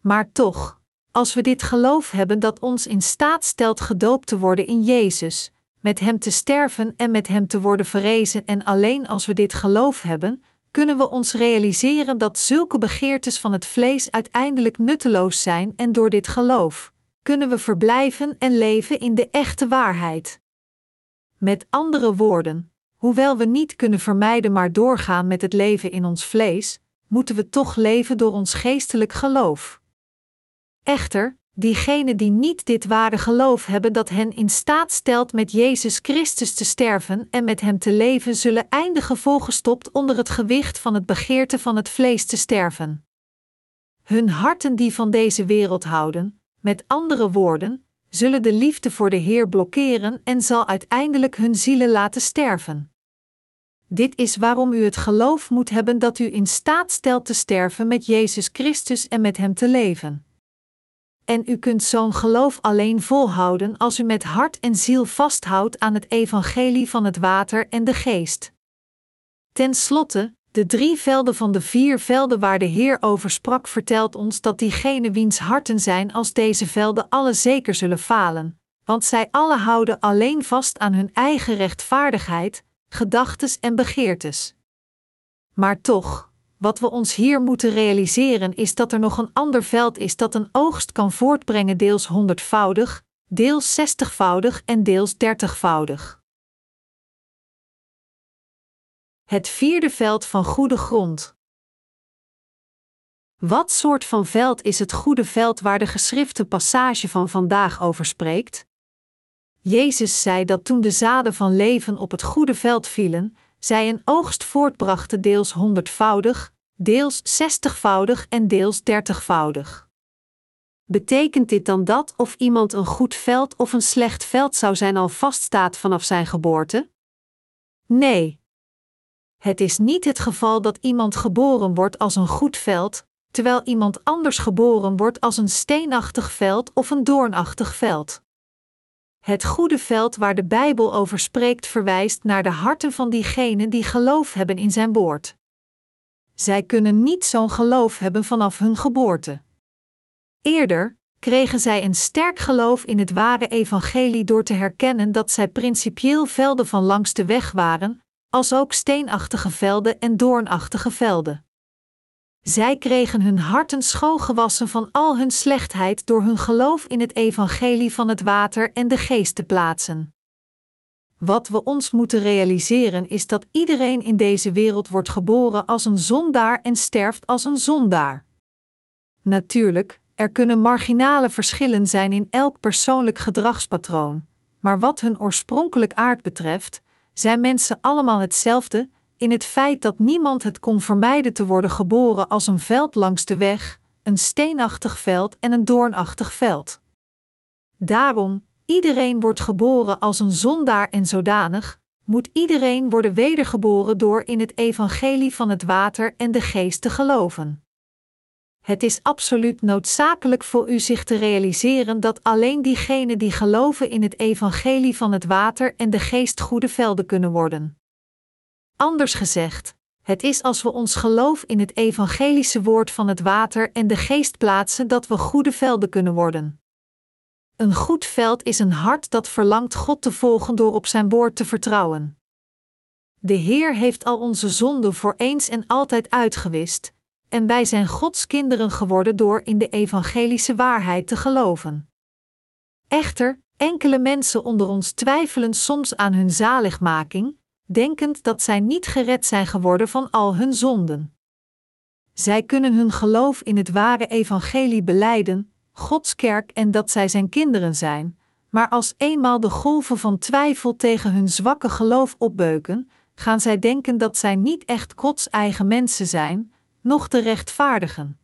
Maar toch, als we dit geloof hebben dat ons in staat stelt gedoopt te worden in Jezus, met hem te sterven en met hem te worden verrezen en alleen als we dit geloof hebben, kunnen we ons realiseren dat zulke begeertes van het vlees uiteindelijk nutteloos zijn en door dit geloof kunnen we verblijven en leven in de echte waarheid. Met andere woorden, hoewel we niet kunnen vermijden maar doorgaan met het leven in ons vlees, moeten we toch leven door ons geestelijk geloof. Echter, diegenen die niet dit ware geloof hebben dat hen in staat stelt met Jezus Christus te sterven en met hem te leven, zullen eindigen volgestopt onder het gewicht van het begeerte van het vlees te sterven. Hun harten die van deze wereld houden, met andere woorden, zullen de liefde voor de Heer blokkeren en zal uiteindelijk hun zielen laten sterven. Dit is waarom u het geloof moet hebben dat u in staat stelt te sterven met Jezus Christus en met Hem te leven. En u kunt zo'n geloof alleen volhouden als u met hart en ziel vasthoudt aan het evangelie van het water en de geest. Ten slotte, de drie velden van de vier velden waar de Heer over sprak vertelt ons dat diegenen wiens harten zijn als deze velden alle zeker zullen falen, want zij alle houden alleen vast aan hun eigen rechtvaardigheid, gedachtes en begeertes. Maar toch, wat we ons hier moeten realiseren is dat er nog een ander veld is dat een oogst kan voortbrengen deels 100-voudig, deels 60-voudig en deels 30-voudig. Het vierde veld van goede grond. Wat soort van veld is het goede veld waar de geschrifte passage van vandaag over spreekt? Jezus zei dat toen de zaden van leven op het goede veld vielen, zij een oogst voortbrachten deels 100-voudig, deels 60-voudig en deels 30-voudig. Betekent dit dan dat of iemand een goed veld of een slecht veld zou zijn al vaststaat vanaf zijn geboorte? Nee. Het is niet het geval dat iemand geboren wordt als een goed veld, terwijl iemand anders geboren wordt als een steenachtig veld of een doornachtig veld. Het goede veld waar de Bijbel over spreekt verwijst naar de harten van diegenen die geloof hebben in zijn woord. Zij kunnen niet zo'n geloof hebben vanaf hun geboorte. Eerder kregen zij een sterk geloof in het ware evangelie door te herkennen dat zij principieel velden van langs de weg waren, als ook steenachtige velden en doornachtige velden. Zij kregen hun harten schoongewassen van al hun slechtheid door hun geloof in het evangelie van het water en de geest te plaatsen. Wat we ons moeten realiseren is dat iedereen in deze wereld wordt geboren als een zondaar en sterft als een zondaar. Natuurlijk, er kunnen marginale verschillen zijn in elk persoonlijk gedragspatroon, maar wat hun oorspronkelijk aard betreft, zijn mensen allemaal hetzelfde, in het feit dat niemand het kon vermijden te worden geboren als een veld langs de weg, een steenachtig veld en een doornachtig veld. Daarom, iedereen wordt geboren als een zondaar en zodanig, moet iedereen worden wedergeboren door in het evangelie van het water en de geest te geloven. Het is absoluut noodzakelijk voor u zich te realiseren dat alleen diegenen die geloven in het evangelie van het water en de geest goede velden kunnen worden. Anders gezegd, het is als we ons geloof in het evangelische woord van het water en de geest plaatsen dat we goede velden kunnen worden. Een goed veld is een hart dat verlangt God te volgen door op zijn woord te vertrouwen. De Heer heeft al onze zonden voor eens en altijd uitgewist, en wij zijn Gods kinderen geworden door in de evangelische waarheid te geloven. Echter, enkele mensen onder ons twijfelen soms aan hun zaligmaking, denkend dat zij niet gered zijn geworden van al hun zonden. Zij kunnen hun geloof in het ware evangelie belijden, Gods kerk en dat zij zijn kinderen zijn, maar als eenmaal de golven van twijfel tegen hun zwakke geloof opbeuken, gaan zij denken dat zij niet echt Gods eigen mensen zijn, noch de rechtvaardigen.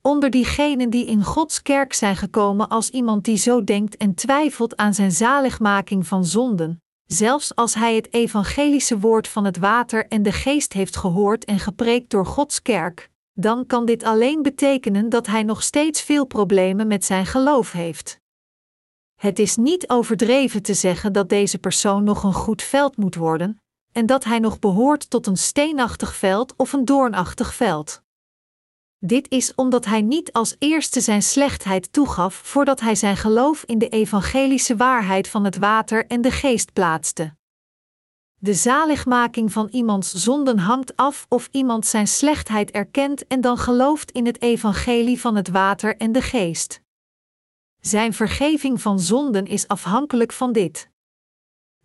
Onder diegenen die in Gods kerk zijn gekomen als iemand die zo denkt en twijfelt aan zijn zaligmaking van zonden, zelfs als hij het evangelische woord van het water en de geest heeft gehoord en gepreekt door Gods kerk, dan kan dit alleen betekenen dat hij nog steeds veel problemen met zijn geloof heeft. Het is niet overdreven te zeggen dat deze persoon nog een goed veld moet worden, en dat hij nog behoort tot een steenachtig veld of een doornachtig veld. Dit is omdat hij niet als eerste zijn slechtheid toegaf voordat hij zijn geloof in de evangelische waarheid van het water en de geest plaatste. De zaligmaking van iemands zonden hangt af of iemand zijn slechtheid erkent en dan gelooft in het evangelie van het water en de geest. Zijn vergeving van zonden is afhankelijk van dit.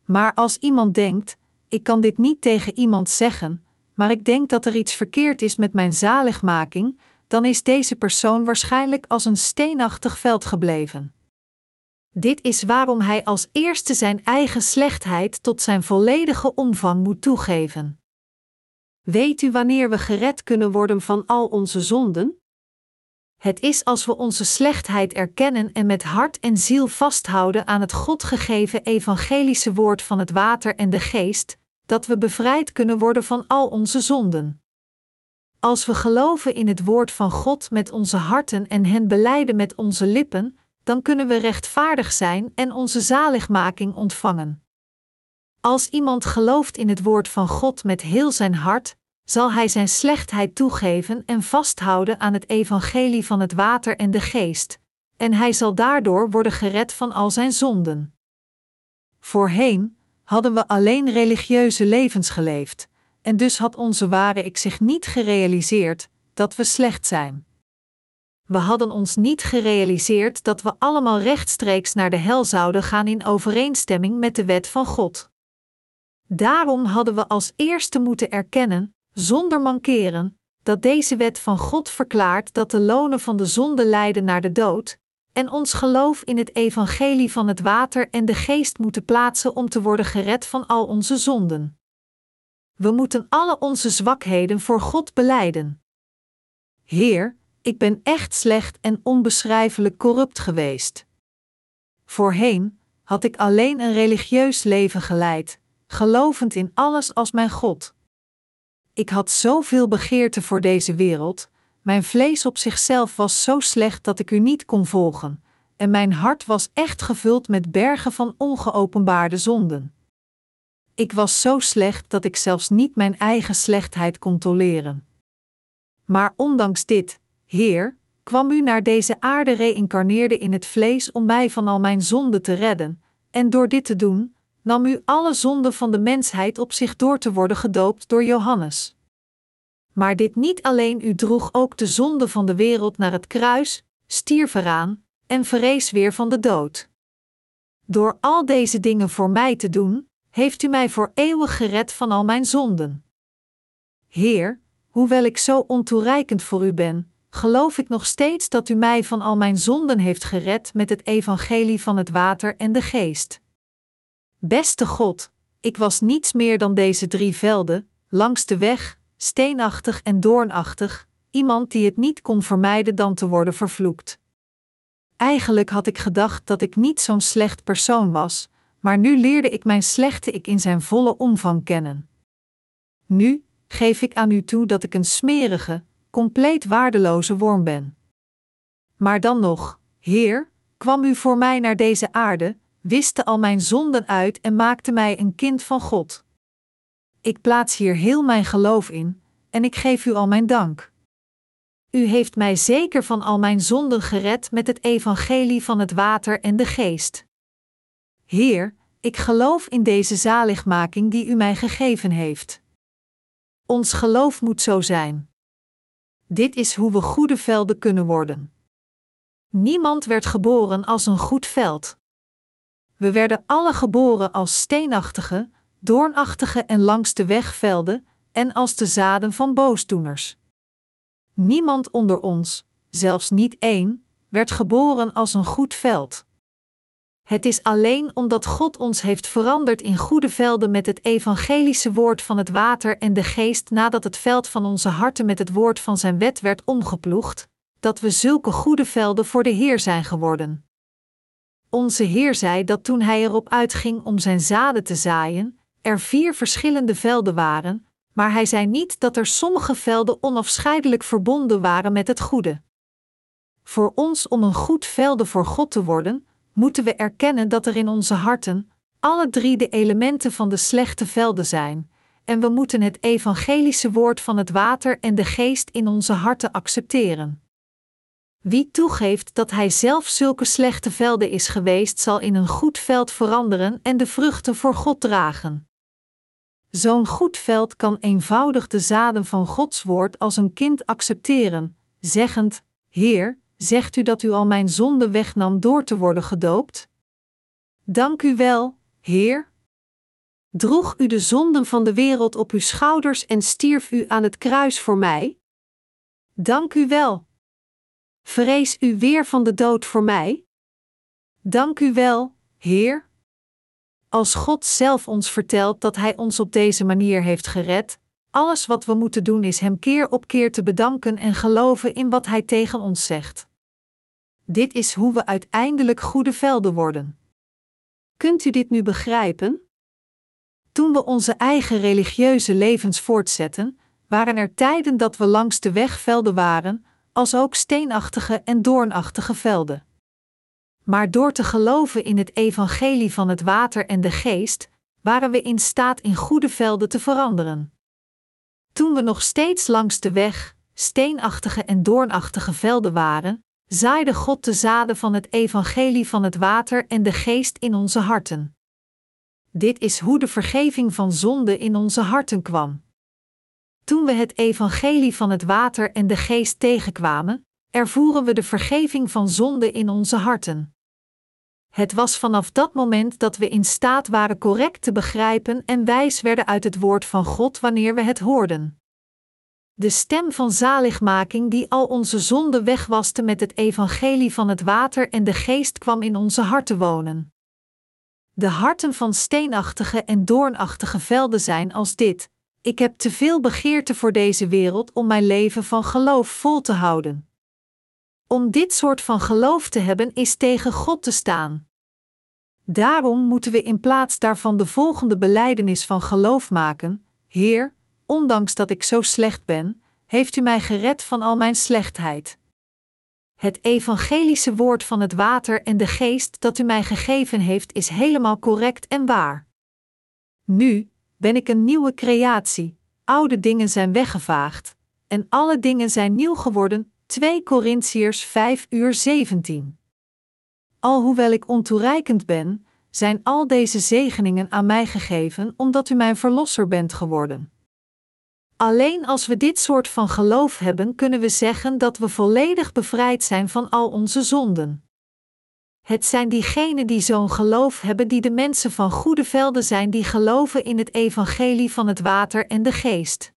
Maar als iemand denkt, ik kan dit niet tegen iemand zeggen, maar ik denk dat er iets verkeerd is met mijn zaligmaking, dan is deze persoon waarschijnlijk als een steenachtig veld gebleven. Dit is waarom hij als eerste zijn eigen slechtheid tot zijn volledige omvang moet toegeven. Weet u wanneer we gered kunnen worden van al onze zonden? Het is als we onze slechtheid erkennen en met hart en ziel vasthouden aan het God gegeven evangelische woord van het water en de geest, dat we bevrijd kunnen worden van al onze zonden. Als we geloven in het woord van God met onze harten en hen belijden met onze lippen, dan kunnen we rechtvaardig zijn en onze zaligmaking ontvangen. Als iemand gelooft in het woord van God met heel zijn hart, zal hij zijn slechtheid toegeven en vasthouden aan het evangelie van het water en de geest, en hij zal daardoor worden gered van al zijn zonden. Voorheen hadden we alleen religieuze levens geleefd, en dus had onze ware ik zich niet gerealiseerd dat we slecht zijn. We hadden ons niet gerealiseerd dat we allemaal rechtstreeks naar de hel zouden gaan in overeenstemming met de wet van God. Daarom hadden we als eerste moeten erkennen, zonder mankeren, dat deze wet van God verklaart dat de lonen van de zonde leiden naar de dood, en ons geloof in het evangelie van het water en de geest moeten plaatsen om te worden gered van al onze zonden. We moeten alle onze zwakheden voor God belijden. Heer, ik ben echt slecht en onbeschrijfelijk corrupt geweest. Voorheen had ik alleen een religieus leven geleid, gelovend in alles als mijn God. Ik had zoveel begeerte voor deze wereld, mijn vlees op zichzelf was zo slecht dat ik u niet kon volgen, en mijn hart was echt gevuld met bergen van ongeopenbaarde zonden. Ik was zo slecht dat ik zelfs niet mijn eigen slechtheid kon toleren. Maar ondanks dit, Heer, kwam u naar deze aarde reïncarneerde in het vlees om mij van al mijn zonden te redden, en door dit te doen, nam u alle zonden van de mensheid op zich door te worden gedoopt door Johannes. Maar dit niet alleen, u droeg ook de zonden van de wereld naar het kruis, stierf eraan, en verrees weer van de dood. Door al deze dingen voor mij te doen, heeft u mij voor eeuwig gered van al mijn zonden. Heer, hoewel ik zo ontoereikend voor u ben, geloof ik nog steeds dat u mij van al mijn zonden heeft gered met het evangelie van het water en de geest. Beste God, ik was niets meer dan deze drie velden, langs de weg, steenachtig en doornachtig, iemand die het niet kon vermijden dan te worden vervloekt. Eigenlijk had ik gedacht dat ik niet zo'n slecht persoon was, maar nu leerde ik mijn slechte ik in zijn volle omvang kennen. Nu geef ik aan u toe dat ik een smerige, compleet waardeloze worm ben. Maar dan nog, Heer, kwam u voor mij naar deze aarde, wiste al mijn zonden uit en maakte mij een kind van God. Ik plaats hier heel mijn geloof in, en ik geef u al mijn dank. U heeft mij zeker van al mijn zonden gered met het evangelie van het water en de geest. Heer, ik geloof in deze zaligmaking die u mij gegeven heeft. Ons geloof moet zo zijn. Dit is hoe we goede velden kunnen worden. Niemand werd geboren als een goed veld. We werden alle geboren als steenachtige, doornachtige en langs de weg velden, en als de zaden van boosdoeners. Niemand onder ons, zelfs niet één, werd geboren als een goed veld. Het is alleen omdat God ons heeft veranderd in goede velden met het evangelische woord van het water en de geest nadat het veld van onze harten met het woord van zijn wet werd omgeploegd, dat we zulke goede velden voor de Heer zijn geworden. Onze Heer zei dat toen hij erop uitging om zijn zaden te zaaien, er 4 verschillende velden waren, maar hij zei niet dat er sommige velden onafscheidelijk verbonden waren met het goede. Voor ons om een goed velden voor God te worden, moeten we erkennen dat er in onze harten alle 3 de elementen van de slechte velden zijn, en we moeten het evangelische woord van het water en de geest in onze harten accepteren. Wie toegeeft dat hij zelf zulke slechte velden is geweest, zal in een goed veld veranderen en de vruchten voor God dragen. Zo'n goed veld kan eenvoudig de zaden van Gods woord als een kind accepteren, zeggend: Heer, zegt u dat u al mijn zonde wegnam door te worden gedoopt? Dank u wel, Heer. Droeg u de zonden van de wereld op uw schouders en stierf u aan het kruis voor mij? Dank u wel. Verrees u weer van de dood voor mij? Dank u wel, Heer. Als God zelf ons vertelt dat Hij ons op deze manier heeft gered, Alles wat we moeten doen is Hem keer op keer te bedanken en geloven in wat Hij tegen ons zegt. Dit is hoe we uiteindelijk goede velden worden. Kunt u dit nu begrijpen? Toen we onze eigen religieuze levens voortzetten, waren er tijden dat we langs de weg velden waren, als ook steenachtige en doornachtige velden. Maar door te geloven in het evangelie van het water en de geest, waren we in staat in goede velden te veranderen. Toen we nog steeds langs de weg, steenachtige en doornachtige velden waren, zaaide God de zaden van het evangelie van het water en de geest in onze harten. Dit is hoe de vergeving van zonde in onze harten kwam. Toen we het evangelie van het water en de geest tegenkwamen, ervoeren we de vergeving van zonde in onze harten. Het was vanaf dat moment dat we in staat waren correct te begrijpen en wijs werden uit het woord van God wanneer we het hoorden. De stem van zaligmaking die al onze zonden wegwaste met het evangelie van het water en de geest kwam in onze harten wonen. De harten van steenachtige en doornachtige velden zijn als dit: ik heb te veel begeerte voor deze wereld om mijn leven van geloof vol te houden. Om dit soort van geloof te hebben is tegen God te staan. Daarom moeten we in plaats daarvan de volgende belijdenis van geloof maken: Heer, ondanks dat ik zo slecht ben, heeft u mij gered van al mijn slechtheid. Het evangelische woord van het water en de geest dat u mij gegeven heeft is helemaal correct en waar. Nu ben ik een nieuwe creatie, oude dingen zijn weggevaagd, en alle dingen zijn nieuw geworden, 2 Korintiërs 5:17. Alhoewel ik ontoereikend ben, zijn al deze zegeningen aan mij gegeven omdat u mijn verlosser bent geworden. Alleen als we dit soort van geloof hebben, kunnen we zeggen dat we volledig bevrijd zijn van al onze zonden. Het zijn diegenen die zo'n geloof hebben die de mensen van goede velden zijn die geloven in het evangelie van het water en de geest.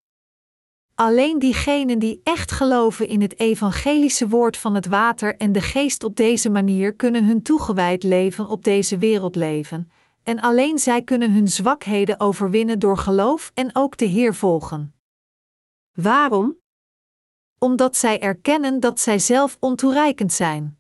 Alleen diegenen die echt geloven in het evangelische woord van het water en de geest op deze manier kunnen hun toegewijd leven op deze wereld leven, en alleen zij kunnen hun zwakheden overwinnen door geloof en ook de Heer volgen. Waarom? Omdat zij erkennen dat zij zelf ontoereikend zijn.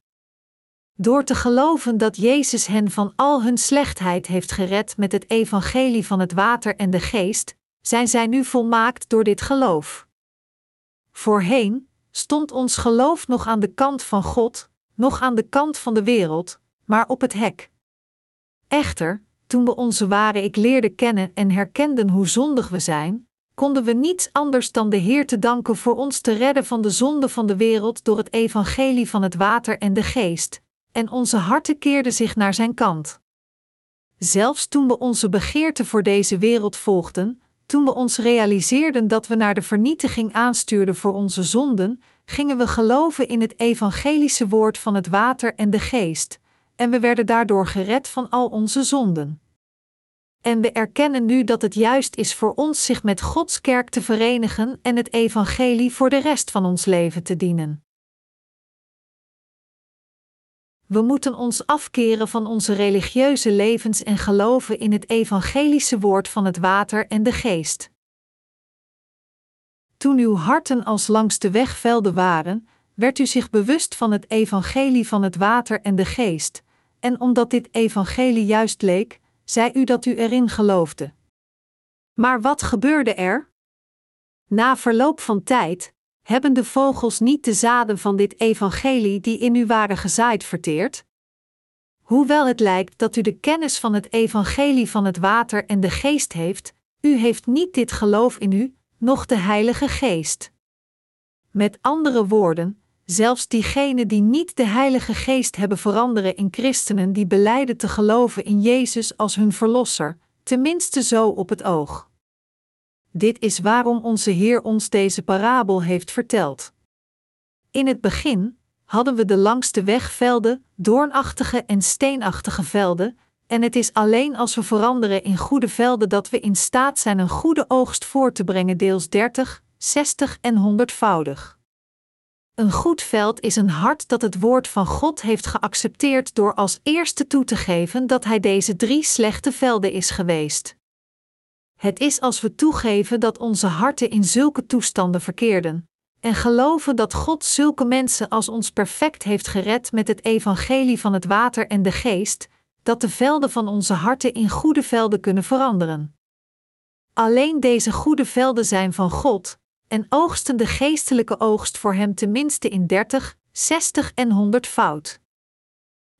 Door te geloven dat Jezus hen van al hun slechtheid heeft gered met het evangelie van het water en de geest, zijn zij nu volmaakt door dit geloof. Voorheen stond ons geloof nog aan de kant van God, nog aan de kant van de wereld, maar op het hek. Echter, toen we onze ware ik leerden kennen en herkenden hoe zondig we zijn, konden we niets anders dan de Heer te danken voor ons te redden van de zonde van de wereld door het evangelie van het water en de geest, en onze harten keerden zich naar zijn kant. Zelfs toen we onze begeerte voor deze wereld volgden, toen we ons realiseerden dat we naar de vernietiging aanstuurden voor onze zonden, gingen we geloven in het evangelische woord van het water en de geest, en we werden daardoor gered van al onze zonden. En we erkennen nu dat het juist is voor ons zich met Gods kerk te verenigen en het evangelie voor de rest van ons leven te dienen. We moeten ons afkeren van onze religieuze levens en geloven in het evangelische woord van het water en de geest. Toen uw harten als langs de weg velden waren, werd u zich bewust van het evangelie van het water en de geest, en omdat dit evangelie juist leek, zei u dat u erin geloofde. Maar wat gebeurde er? Na verloop van tijd hebben de vogels niet de zaden van dit evangelie die in u waren gezaaid verteerd? Hoewel het lijkt dat u de kennis van het evangelie van het water en de geest heeft, u heeft niet dit geloof in u, noch de Heilige Geest. Met andere woorden, zelfs diegenen die niet de Heilige Geest hebben veranderen in christenen die belijden te geloven in Jezus als hun verlosser, tenminste zo op het oog. Dit is waarom onze Heer ons deze parabel heeft verteld. In het begin hadden we de langste wegvelden, doornachtige en steenachtige velden, en het is alleen als we veranderen in goede velden dat we in staat zijn een goede oogst voort te brengen, deels 30, 60 en 100-voudig. Een goed veld is een hart dat het woord van God heeft geaccepteerd door als eerste toe te geven dat hij deze 3 slechte velden is geweest. Het is als we toegeven dat onze harten in zulke toestanden verkeerden, en geloven dat God zulke mensen als ons perfect heeft gered met het evangelie van het water en de geest, dat de velden van onze harten in goede velden kunnen veranderen. Alleen deze goede velden zijn van God, en oogsten de geestelijke oogst voor hem tenminste in 30, 60 en 100-voud.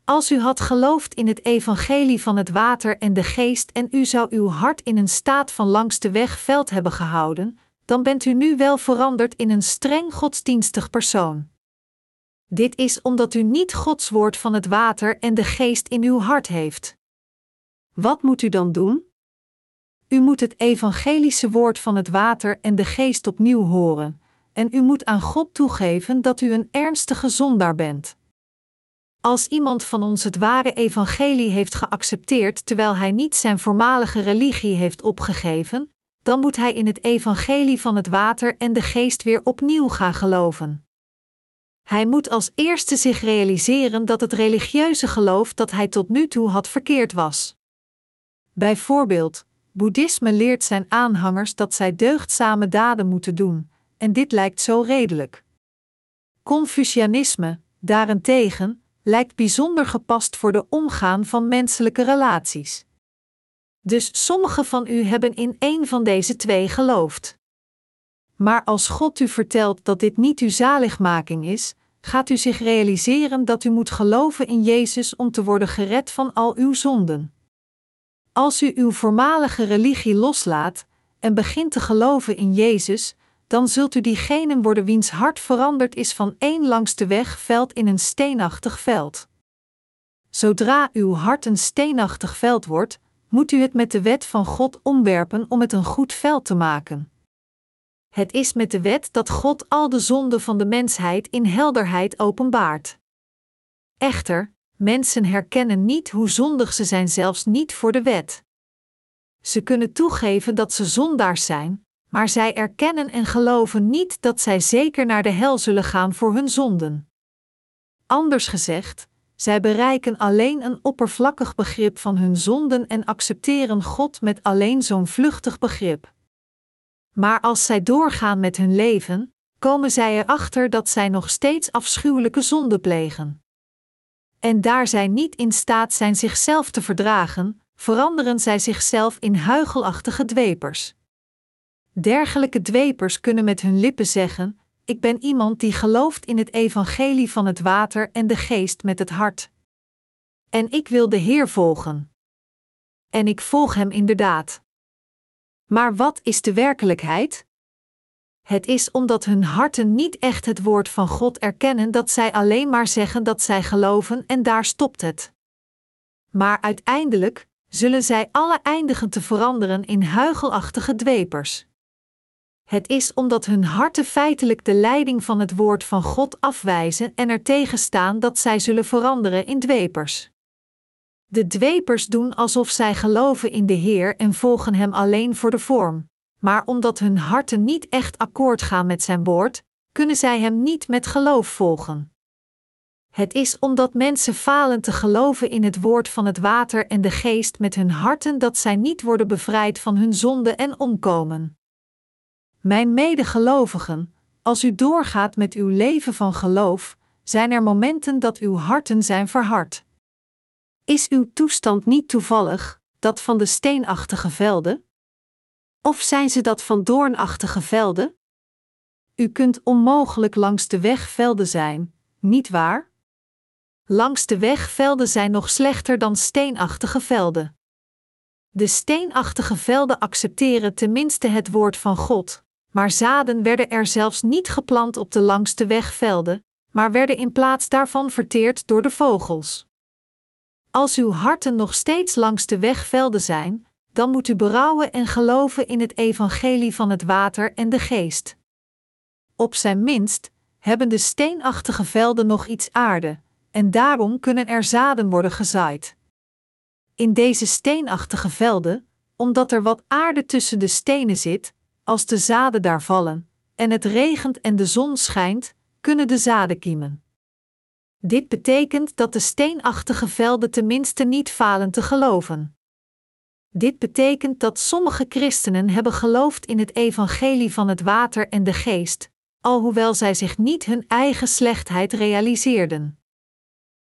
Als u had geloofd in het evangelie van het water en de geest en u zou uw hart in een staat van langs de weg veld hebben gehouden, dan bent u nu wel veranderd in een streng godsdienstig persoon. Dit is omdat u niet Gods woord van het water en de geest in uw hart heeft. Wat moet u dan doen? U moet het evangelische woord van het water en de geest opnieuw horen, en u moet aan God toegeven dat u een ernstige zondaar bent. Als iemand van ons het ware evangelie heeft geaccepteerd terwijl hij niet zijn voormalige religie heeft opgegeven, dan moet hij in het evangelie van het water en de geest weer opnieuw gaan geloven. Hij moet als eerste zich realiseren dat het religieuze geloof dat hij tot nu toe had verkeerd was. Bijvoorbeeld, boeddhisme leert zijn aanhangers dat zij deugdzame daden moeten doen, en dit lijkt zo redelijk. Confucianisme, daarentegen, lijkt bijzonder gepast voor de omgaan van menselijke relaties. Dus sommigen van u hebben in één van deze twee geloofd. Maar als God u vertelt dat dit niet uw zaligmaking is, gaat u zich realiseren dat u moet geloven in Jezus om te worden gered van al uw zonden. Als u uw voormalige religie loslaat en begint te geloven in Jezus, dan zult u diegenen worden wiens hart veranderd is van één langs de weg veld in een steenachtig veld. Zodra uw hart een steenachtig veld wordt, moet u het met de wet van God omwerpen om het een goed veld te maken. Het is met de wet dat God al de zonden van de mensheid in helderheid openbaart. Echter, mensen herkennen niet hoe zondig ze zijn, zelfs niet voor de wet. Ze kunnen toegeven dat ze zondaars zijn, maar zij erkennen en geloven niet dat zij zeker naar de hel zullen gaan voor hun zonden. Anders gezegd, zij bereiken alleen een oppervlakkig begrip van hun zonden en accepteren God met alleen zo'n vluchtig begrip. Maar als zij doorgaan met hun leven, komen zij erachter dat zij nog steeds afschuwelijke zonden plegen. En daar zij niet in staat zijn zichzelf te verdragen, veranderen zij zichzelf in huichelachtige dwepers. Dergelijke dwepers kunnen met hun lippen zeggen: ik ben iemand die gelooft in het evangelie van het water en de geest met het hart. En ik wil de Heer volgen. En ik volg hem inderdaad. Maar wat is de werkelijkheid? Het is omdat hun harten niet echt het woord van God erkennen dat zij alleen maar zeggen dat zij geloven en daar stopt het. Maar uiteindelijk zullen zij alle eindigen te veranderen in huichelachtige dwepers. Het is omdat hun harten feitelijk de leiding van het woord van God afwijzen en er tegen staan dat zij zullen veranderen in dwepers. De dwepers doen alsof zij geloven in de Heer en volgen hem alleen voor de vorm, maar omdat hun harten niet echt akkoord gaan met zijn woord, kunnen zij hem niet met geloof volgen. Het is omdat mensen falen te geloven in het woord van het water en de geest met hun harten dat zij niet worden bevrijd van hun zonde en omkomen. Mijn medegelovigen, als u doorgaat met uw leven van geloof, zijn er momenten dat uw harten zijn verhard. Is uw toestand niet toevallig, dat van de steenachtige velden? Of zijn ze dat van doornachtige velden? U kunt onmogelijk langs de weg velden zijn, niet waar? Langs de weg velden zijn nog slechter dan steenachtige velden. De steenachtige velden accepteren tenminste het woord van God, maar zaden werden er zelfs niet geplant op de langs de weg velden, maar werden in plaats daarvan verteerd door de vogels. Als uw harten nog steeds langs de weg velden zijn, dan moet u berouwen en geloven in het evangelie van het water en de geest. Op zijn minst hebben de steenachtige velden nog iets aarde, en daarom kunnen er zaden worden gezaaid. In deze steenachtige velden, omdat er wat aarde tussen de stenen zit, als de zaden daar vallen, en het regent en de zon schijnt, kunnen de zaden kiemen. Dit betekent dat de steenachtige velden tenminste niet falen te geloven. Dit betekent dat sommige christenen hebben geloofd in het evangelie van het water en de geest, alhoewel zij zich niet hun eigen slechtheid realiseerden.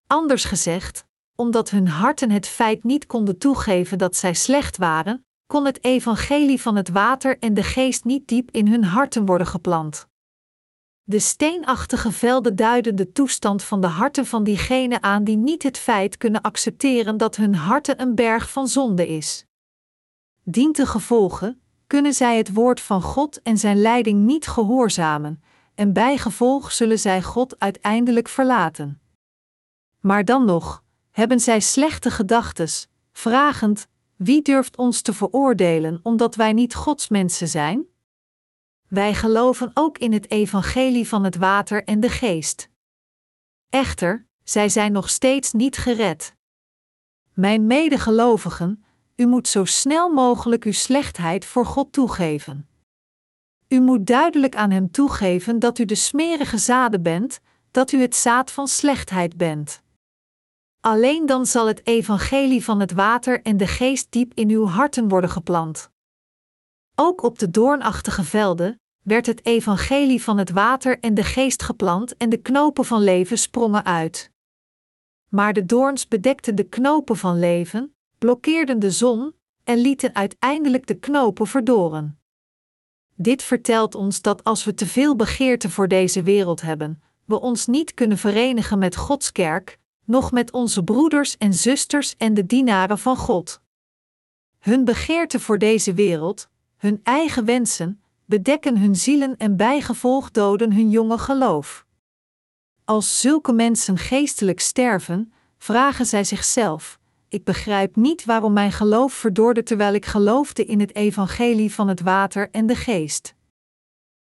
Anders gezegd, omdat hun harten het feit niet konden toegeven dat zij slecht waren, kon het evangelie van het water en de geest niet diep in hun harten worden geplant. De steenachtige velden duiden de toestand van de harten van diegenen aan die niet het feit kunnen accepteren dat hun harten een berg van zonde is. Dientengevolge kunnen zij het woord van God en zijn leiding niet gehoorzamen, en bijgevolg zullen zij God uiteindelijk verlaten. Maar dan nog, hebben zij slechte gedachtes, vragend: wie durft ons te veroordelen omdat wij niet Gods mensen zijn? Wij geloven ook in het evangelie van het water en de geest. Echter, zij zijn nog steeds niet gered. Mijn medegelovigen, u moet zo snel mogelijk uw slechtheid voor God toegeven. U moet duidelijk aan hem toegeven dat u de smerige zaden bent, dat u het zaad van slechtheid bent. Alleen dan zal het evangelie van het water en de geest diep in uw harten worden geplant. Ook op de doornachtige velden werd het evangelie van het water en de geest geplant en de knopen van leven sprongen uit. Maar de doorns bedekten de knopen van leven, blokkeerden de zon en lieten uiteindelijk de knopen verdoren. Dit vertelt ons dat als we te veel begeerte voor deze wereld hebben, we ons niet kunnen verenigen met Gods kerk, noch met onze broeders en zusters en de dienaren van God. Hun begeerte voor deze wereld, hun eigen wensen, bedekken hun zielen en bijgevolg doden hun jonge geloof. Als zulke mensen geestelijk sterven, vragen zij zichzelf: ik begrijp niet waarom mijn geloof verdorde terwijl ik geloofde in het evangelie van het water en de geest.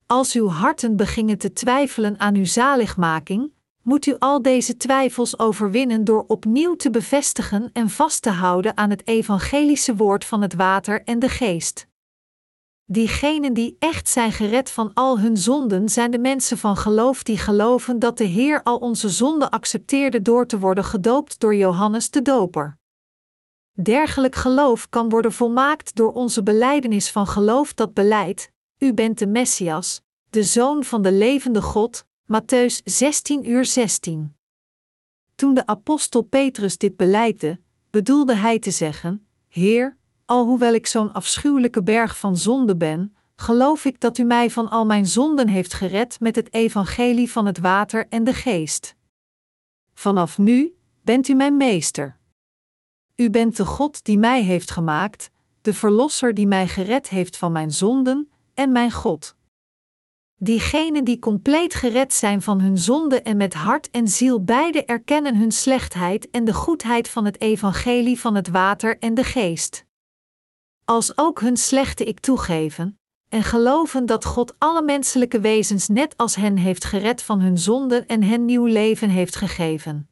Als uw harten begingen te twijfelen aan uw zaligmaking, moet u al deze twijfels overwinnen door opnieuw te bevestigen en vast te houden aan het evangelische woord van het water en de geest. Diegenen die echt zijn gered van al hun zonden zijn de mensen van geloof die geloven dat de Heer al onze zonden accepteerde door te worden gedoopt door Johannes de Doper. Dergelijk geloof kan worden volmaakt door onze belijdenis van geloof dat belijdt: u bent de Messias, de Zoon van de levende God, Matteüs 16:16. Toen de apostel Petrus dit belijdt, bedoelde hij te zeggen: Heer, alhoewel ik zo'n afschuwelijke berg van zonde ben, geloof ik dat u mij van al mijn zonden heeft gered met het evangelie van het water en de geest. Vanaf nu bent u mijn meester. U bent de God die mij heeft gemaakt, de verlosser die mij gered heeft van mijn zonden, en mijn God. Diegenen die compleet gered zijn van hun zonde en met hart en ziel beide erkennen hun slechtheid en de goedheid van het evangelie van het water en de geest. Als ook hun slechte ik toegeven, en geloven dat God alle menselijke wezens net als hen heeft gered van hun zonden en hen nieuw leven heeft gegeven.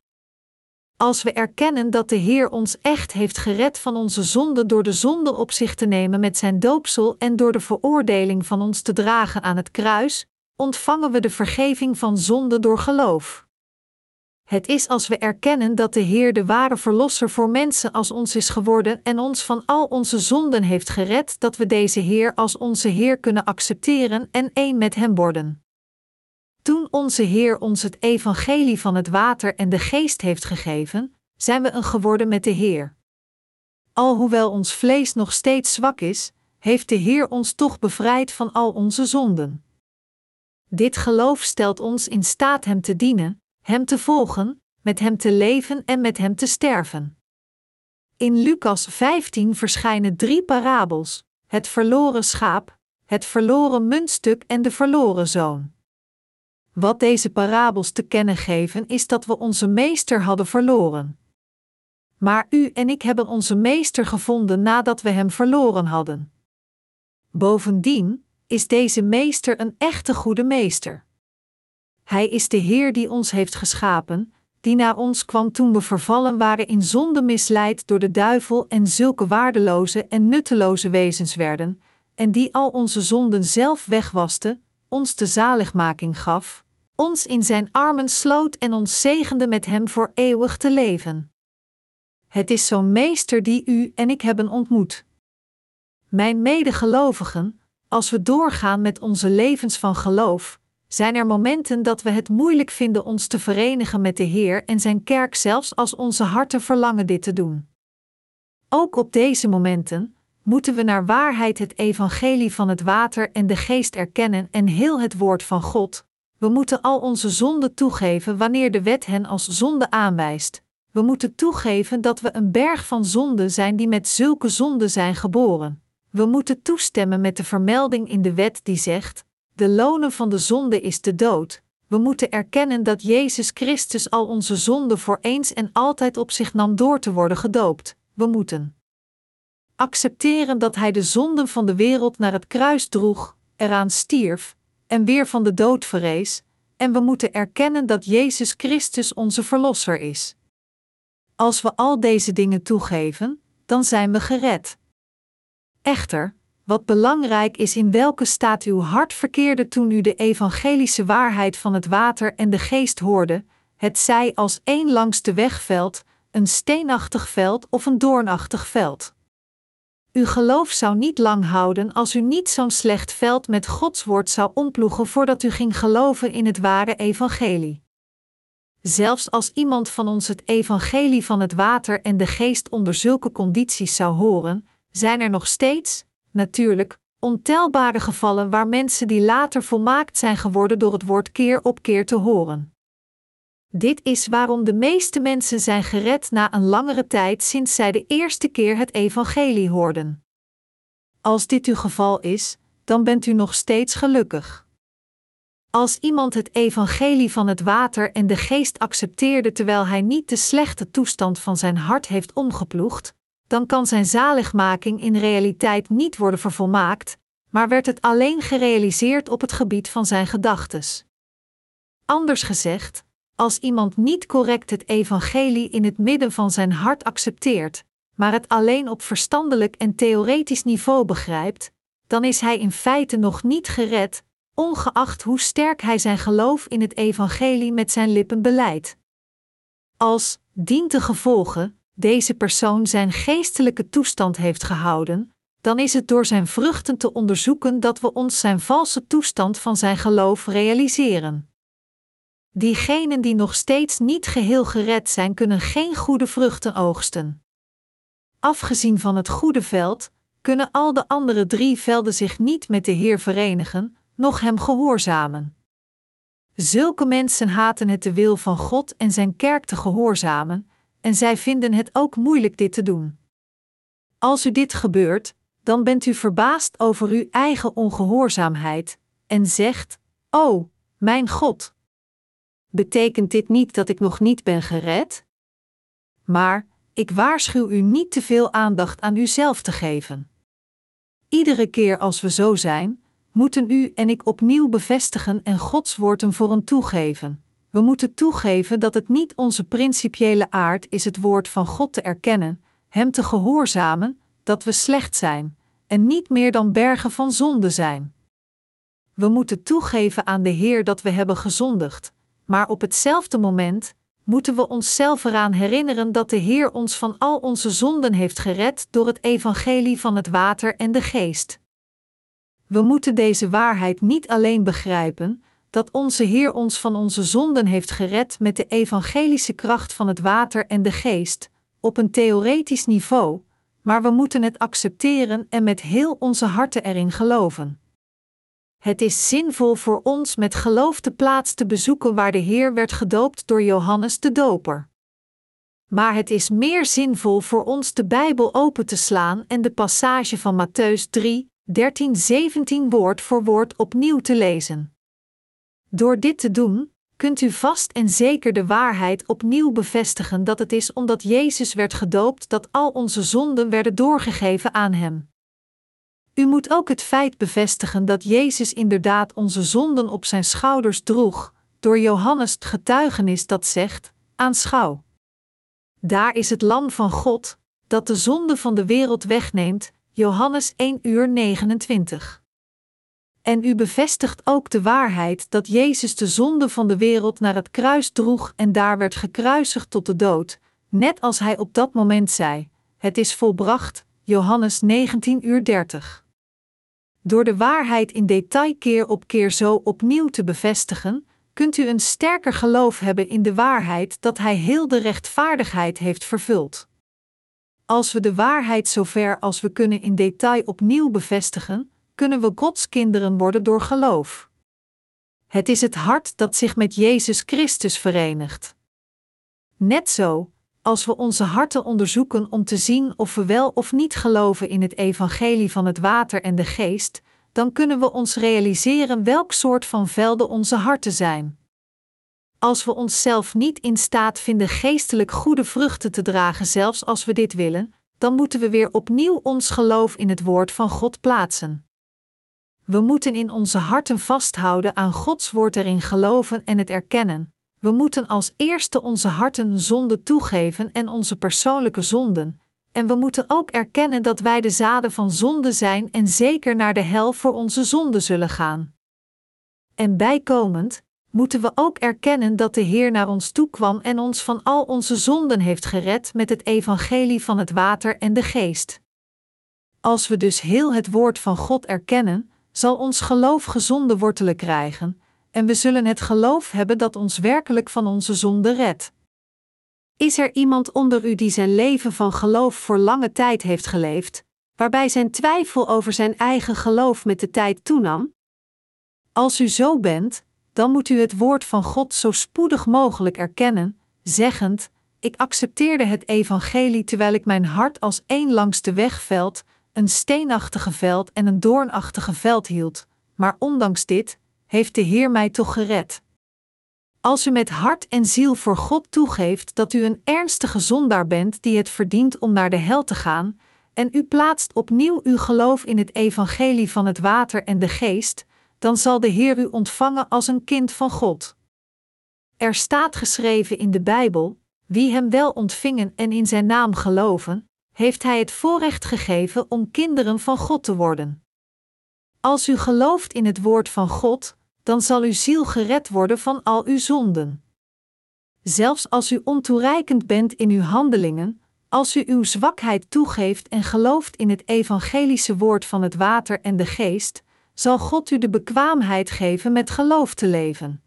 Als we erkennen dat de Heer ons echt heeft gered van onze zonden door de zonde op zich te nemen met zijn doopsel en door de veroordeling van ons te dragen aan het kruis, ontvangen we de vergeving van zonden door geloof. Het is als we erkennen dat de Heer de ware verlosser voor mensen als ons is geworden en ons van al onze zonden heeft gered, dat we deze Heer als onze Heer kunnen accepteren en één met hem worden. Toen onze Heer ons het evangelie van het water en de geest heeft gegeven, zijn we een geworden met de Heer. Alhoewel ons vlees nog steeds zwak is, heeft de Heer ons toch bevrijd van al onze zonden. Dit geloof stelt ons in staat hem te dienen, hem te volgen, met hem te leven en met hem te sterven. In Lukas 15 verschijnen drie parabels: het verloren schaap, het verloren muntstuk en de verloren zoon. Wat deze parabels te kennen geven is dat we onze meester hadden verloren. Maar u en ik hebben onze meester gevonden nadat we hem verloren hadden. Bovendien is deze meester een echte goede meester. Hij is de Heer die ons heeft geschapen, die naar ons kwam toen we vervallen waren in zonde, misleid door de duivel en zulke waardeloze en nutteloze wezens werden, en die al onze zonden zelf wegwaste, ons de zaligmaking gaf, ons in zijn armen sloot en ons zegende met hem voor eeuwig te leven. Het is zo'n meester die u en ik hebben ontmoet. Mijn medegelovigen, als we doorgaan met onze levens van geloof, zijn er momenten dat we het moeilijk vinden ons te verenigen met de Heer en zijn kerk, zelfs als onze harten verlangen dit te doen. Ook op deze momenten moeten we naar waarheid het evangelie van het water en de geest erkennen en heel het woord van God. We moeten al onze zonden toegeven wanneer de wet hen als zonde aanwijst. We moeten toegeven dat we een berg van zonden zijn die met zulke zonden zijn geboren. We moeten toestemmen met de vermelding in de wet die zegt: de lonen van de zonde is de dood. We moeten erkennen dat Jezus Christus al onze zonden voor eens en altijd op zich nam door te worden gedoopt. We moeten accepteren dat hij de zonden van de wereld naar het kruis droeg, eraan stierf en weer van de dood verrees, en we moeten erkennen dat Jezus Christus onze Verlosser is. Als we al deze dingen toegeven, dan zijn we gered. Echter, wat belangrijk is in welke staat uw hart verkeerde toen u de evangelische waarheid van het water en de geest hoorde, hetzij als één langs de wegveld, een steenachtig veld of een doornachtig veld. Uw geloof zou niet lang houden als u niet zo'n slecht veld met Gods woord zou omploegen voordat u ging geloven in het ware evangelie. Zelfs als iemand van ons het evangelie van het water en de geest onder zulke condities zou horen, zijn er nog steeds, natuurlijk, ontelbare gevallen waar mensen die later volmaakt zijn geworden door het woord keer op keer te horen. Dit is waarom de meeste mensen zijn gered na een langere tijd sinds zij de eerste keer het evangelie hoorden. Als dit uw geval is, dan bent u nog steeds gelukkig. Als iemand het evangelie van het water en de geest accepteerde terwijl hij niet de slechte toestand van zijn hart heeft omgeploegd, dan kan zijn zaligmaking in realiteit niet worden vervolmaakt, maar werd het alleen gerealiseerd op het gebied van zijn gedachtes. Anders gezegd, als iemand niet correct het evangelie in het midden van zijn hart accepteert, maar het alleen op verstandelijk en theoretisch niveau begrijpt, dan is hij in feite nog niet gered, ongeacht hoe sterk hij zijn geloof in het evangelie met zijn lippen belijdt. Als, dientengevolge, deze persoon zijn geestelijke toestand heeft gehouden, dan is het door zijn vruchten te onderzoeken dat we ons zijn valse toestand van zijn geloof realiseren. Diegenen die nog steeds niet geheel gered zijn, kunnen geen goede vruchten oogsten. Afgezien van het goede veld, kunnen al de andere drie velden zich niet met de Heer verenigen, noch hem gehoorzamen. Zulke mensen haten het de wil van God en zijn kerk te gehoorzamen, en zij vinden het ook moeilijk dit te doen. Als u dit gebeurt, dan bent u verbaasd over uw eigen ongehoorzaamheid, en zegt: "O, mijn God, betekent dit niet dat ik nog niet ben gered?" Maar ik waarschuw u niet te veel aandacht aan uzelf te geven. Iedere keer als we zo zijn, moeten u en ik opnieuw bevestigen en Gods woord hem voor een toegeven. We moeten toegeven dat het niet onze principiële aard is het woord van God te erkennen, hem te gehoorzamen, dat we slecht zijn en niet meer dan bergen van zonde zijn. We moeten toegeven aan de Heer dat we hebben gezondigd, maar op hetzelfde moment moeten we onszelf eraan herinneren dat de Heer ons van al onze zonden heeft gered door het evangelie van het water en de geest. We moeten deze waarheid niet alleen begrijpen, dat onze Heer ons van onze zonden heeft gered met de evangelische kracht van het water en de geest, op een theoretisch niveau, maar we moeten het accepteren en met heel onze harten erin geloven. Het is zinvol voor ons met geloof de plaats te bezoeken waar de Heer werd gedoopt door Johannes de Doper. Maar het is meer zinvol voor ons de Bijbel open te slaan en de passage van Matteüs 3, 13-17 woord voor woord opnieuw te lezen. Door dit te doen, kunt u vast en zeker de waarheid opnieuw bevestigen dat het is omdat Jezus werd gedoopt dat al onze zonden werden doorgegeven aan hem. U moet ook het feit bevestigen dat Jezus inderdaad onze zonden op zijn schouders droeg, door Johannes het getuigenis dat zegt: "Aanschouw, daar is het Lam van God, dat de zonde van de wereld wegneemt", Johannes 1:29. En u bevestigt ook de waarheid dat Jezus de zonde van de wereld naar het kruis droeg en daar werd gekruisigd tot de dood, Net als hij op dat moment zei, het is volbracht, Johannes 19:30. Door de waarheid in detail keer op keer zo opnieuw te bevestigen, kunt u een sterker geloof hebben in de waarheid dat hij heel de rechtvaardigheid heeft vervuld. Als we de waarheid zover als we kunnen in detail opnieuw bevestigen, kunnen we Gods kinderen worden door geloof. Het is het hart dat zich met Jezus Christus verenigt. Net zo, als we onze harten onderzoeken om te zien of we wel of niet geloven in het evangelie van het water en de geest, dan kunnen we ons realiseren welk soort van velden onze harten zijn. Als we onszelf niet in staat vinden geestelijk goede vruchten te dragen, zelfs als we dit willen, dan moeten we weer opnieuw ons geloof in het woord van God plaatsen. We moeten in onze harten vasthouden aan Gods woord, erin geloven en het erkennen. We moeten als eerste onze harten zonde toegeven en onze persoonlijke zonden, en we moeten ook erkennen dat wij de zaden van zonde zijn en zeker naar de hel voor onze zonde zullen gaan. En bijkomend, moeten we ook erkennen dat de Heer naar ons toe kwam en ons van al onze zonden heeft gered met het evangelie van het water en de geest. Als we dus heel het woord van God erkennen, zal ons geloof gezonde wortelen krijgen, en we zullen het geloof hebben dat ons werkelijk van onze zonde redt. Is er iemand onder u die zijn leven van geloof voor lange tijd heeft geleefd, waarbij zijn twijfel over zijn eigen geloof met de tijd toenam? Als u zo bent, dan moet u het woord van God zo spoedig mogelijk erkennen, zeggend: ik accepteerde het evangelie terwijl ik mijn hart als één langs de weg veld, een steenachtige veld en een doornachtige veld hield, maar ondanks dit heeft de Heer mij toch gered. Als u met hart en ziel voor God toegeeft dat u een ernstige zondaar bent die het verdient om naar de hel te gaan, en u plaatst opnieuw uw geloof in het evangelie van het water en de geest, dan zal de Heer u ontvangen als een kind van God. Er staat geschreven in de Bijbel: wie hem wel ontvingen en in zijn naam geloven, heeft hij het voorrecht gegeven om kinderen van God te worden. Als u gelooft in het woord van God, dan zal uw ziel gered worden van al uw zonden. Zelfs als u ontoereikend bent in uw handelingen, als u uw zwakheid toegeeft en gelooft in het evangelische woord van het water en de geest, zal God u de bekwaamheid geven met geloof te leven.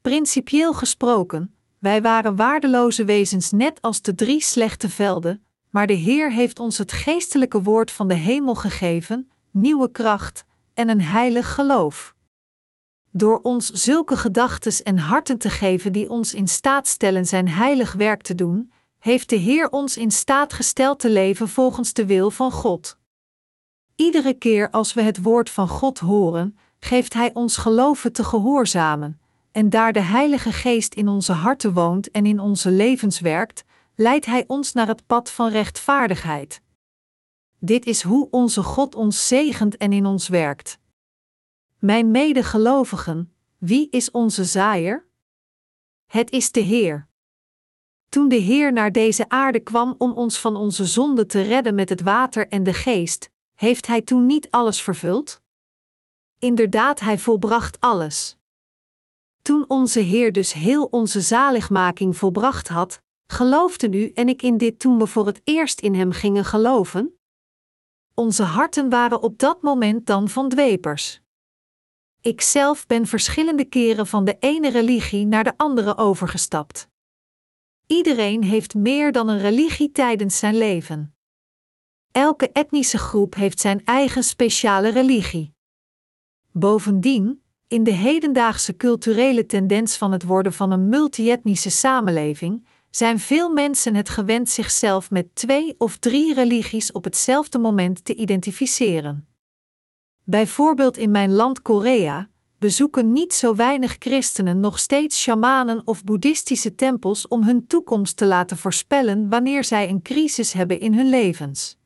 Principieel gesproken, wij waren waardeloze wezens net als de drie slechte velden, maar de Heer heeft ons het geestelijke woord van de hemel gegeven, nieuwe kracht en een heilig geloof. Door ons zulke gedachtes en harten te geven die ons in staat stellen zijn heilig werk te doen, heeft de Heer ons in staat gesteld te leven volgens de wil van God. Iedere keer als we het woord van God horen, geeft Hij ons geloven te gehoorzamen, en daar de Heilige Geest in onze harten woont en in onze levens werkt, leidt Hij ons naar het pad van rechtvaardigheid. Dit is hoe onze God ons zegent en in ons werkt. Mijn medegelovigen, wie is onze zaaier? Het is de Heer. Toen de Heer naar deze aarde kwam om ons van onze zonde te redden met het water en de geest, heeft Hij toen niet alles vervuld? Inderdaad, Hij volbracht alles. Toen onze Heer dus heel onze zaligmaking volbracht had, geloofden u en ik in dit toen we voor het eerst in Hem gingen geloven? Onze harten waren op dat moment dan van dwepers. Ikzelf ben verschillende keren van de ene religie naar de andere overgestapt. Iedereen heeft meer dan een religie tijdens zijn leven. Elke etnische groep heeft zijn eigen speciale religie. Bovendien, in de hedendaagse culturele tendens van het worden van een multi-etnische samenleving, zijn veel mensen het gewend zichzelf met 2 of 3 religies op hetzelfde moment te identificeren. Bijvoorbeeld in mijn land Korea bezoeken niet zo weinig christenen nog steeds shamanen of boeddhistische tempels om hun toekomst te laten voorspellen wanneer zij een crisis hebben in hun levens.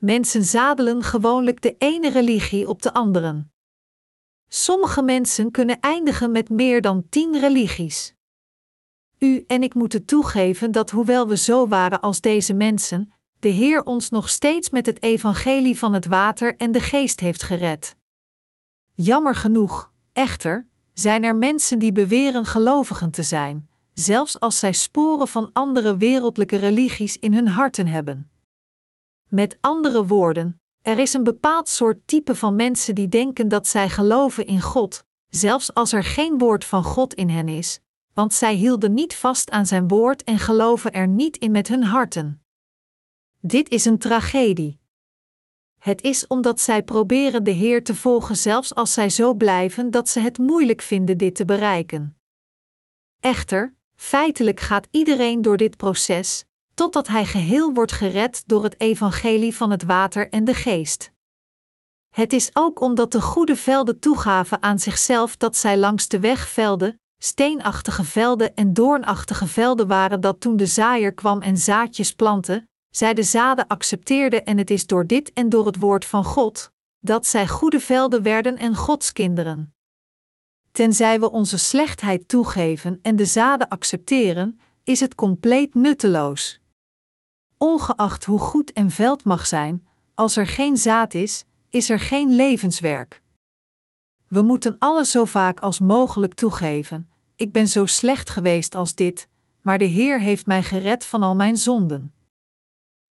Mensen zadelen gewoonlijk de ene religie op de andere. Sommige mensen kunnen eindigen met meer dan 10 religies. U en ik moeten toegeven dat hoewel we zo waren als deze mensen, de Heer ons nog steeds met het evangelie van het water en de geest heeft gered. Jammer genoeg, echter, zijn er mensen die beweren gelovigen te zijn, zelfs als zij sporen van andere wereldlijke religies in hun harten hebben. Met andere woorden, er is een bepaald soort type van mensen die denken dat zij geloven in God, zelfs als er geen woord van God in hen is, want zij hielden niet vast aan zijn woord en geloven er niet in met hun harten. Dit is een tragedie. Het is omdat zij proberen de Heer te volgen zelfs als zij zo blijven dat ze het moeilijk vinden dit te bereiken. Echter, feitelijk gaat iedereen door dit proces, totdat hij geheel wordt gered door het evangelie van het water en de geest. Het is ook omdat de goede velden toegaven aan zichzelf dat zij langs de weg velden, steenachtige velden en doornachtige velden waren dat toen de zaaier kwam en zaadjes plantte, zij de zaden accepteerden en het is door dit en door het woord van God, dat zij goede velden werden en Godskinderen. Tenzij we onze slechtheid toegeven en de zaden accepteren, is het compleet nutteloos. Ongeacht hoe goed een veld mag zijn, als er geen zaad is, is er geen levenswerk. We moeten alles zo vaak als mogelijk toegeven, ik ben zo slecht geweest als dit, maar de Heer heeft mij gered van al mijn zonden.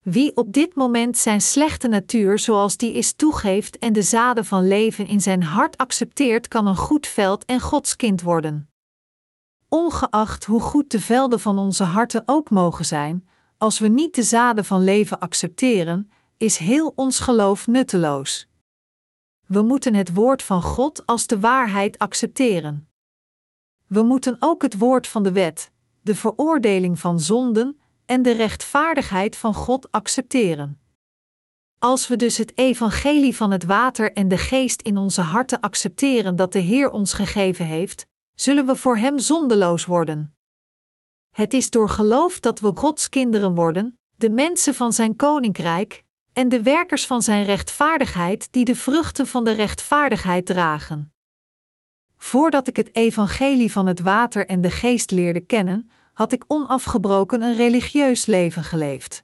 Wie op dit moment zijn slechte natuur zoals die is toegeeft en de zaden van leven in zijn hart accepteert, kan een goed veld en Godskind worden. Ongeacht hoe goed de velden van onze harten ook mogen zijn, als we niet de zaden van leven accepteren, is heel ons geloof nutteloos. We moeten het woord van God als de waarheid accepteren. We moeten ook het woord van de wet, de veroordeling van zonden en de rechtvaardigheid van God accepteren. Als we dus het evangelie van het water en de geest in onze harten accepteren dat de Heer ons gegeven heeft, zullen we voor Hem zondeloos worden. Het is door geloof dat we Gods kinderen worden, de mensen van Zijn koninkrijk, en de werkers van Zijn rechtvaardigheid die de vruchten van de rechtvaardigheid dragen. Voordat ik het evangelie van het water en de geest leerde kennen, had ik onafgebroken een religieus leven geleefd.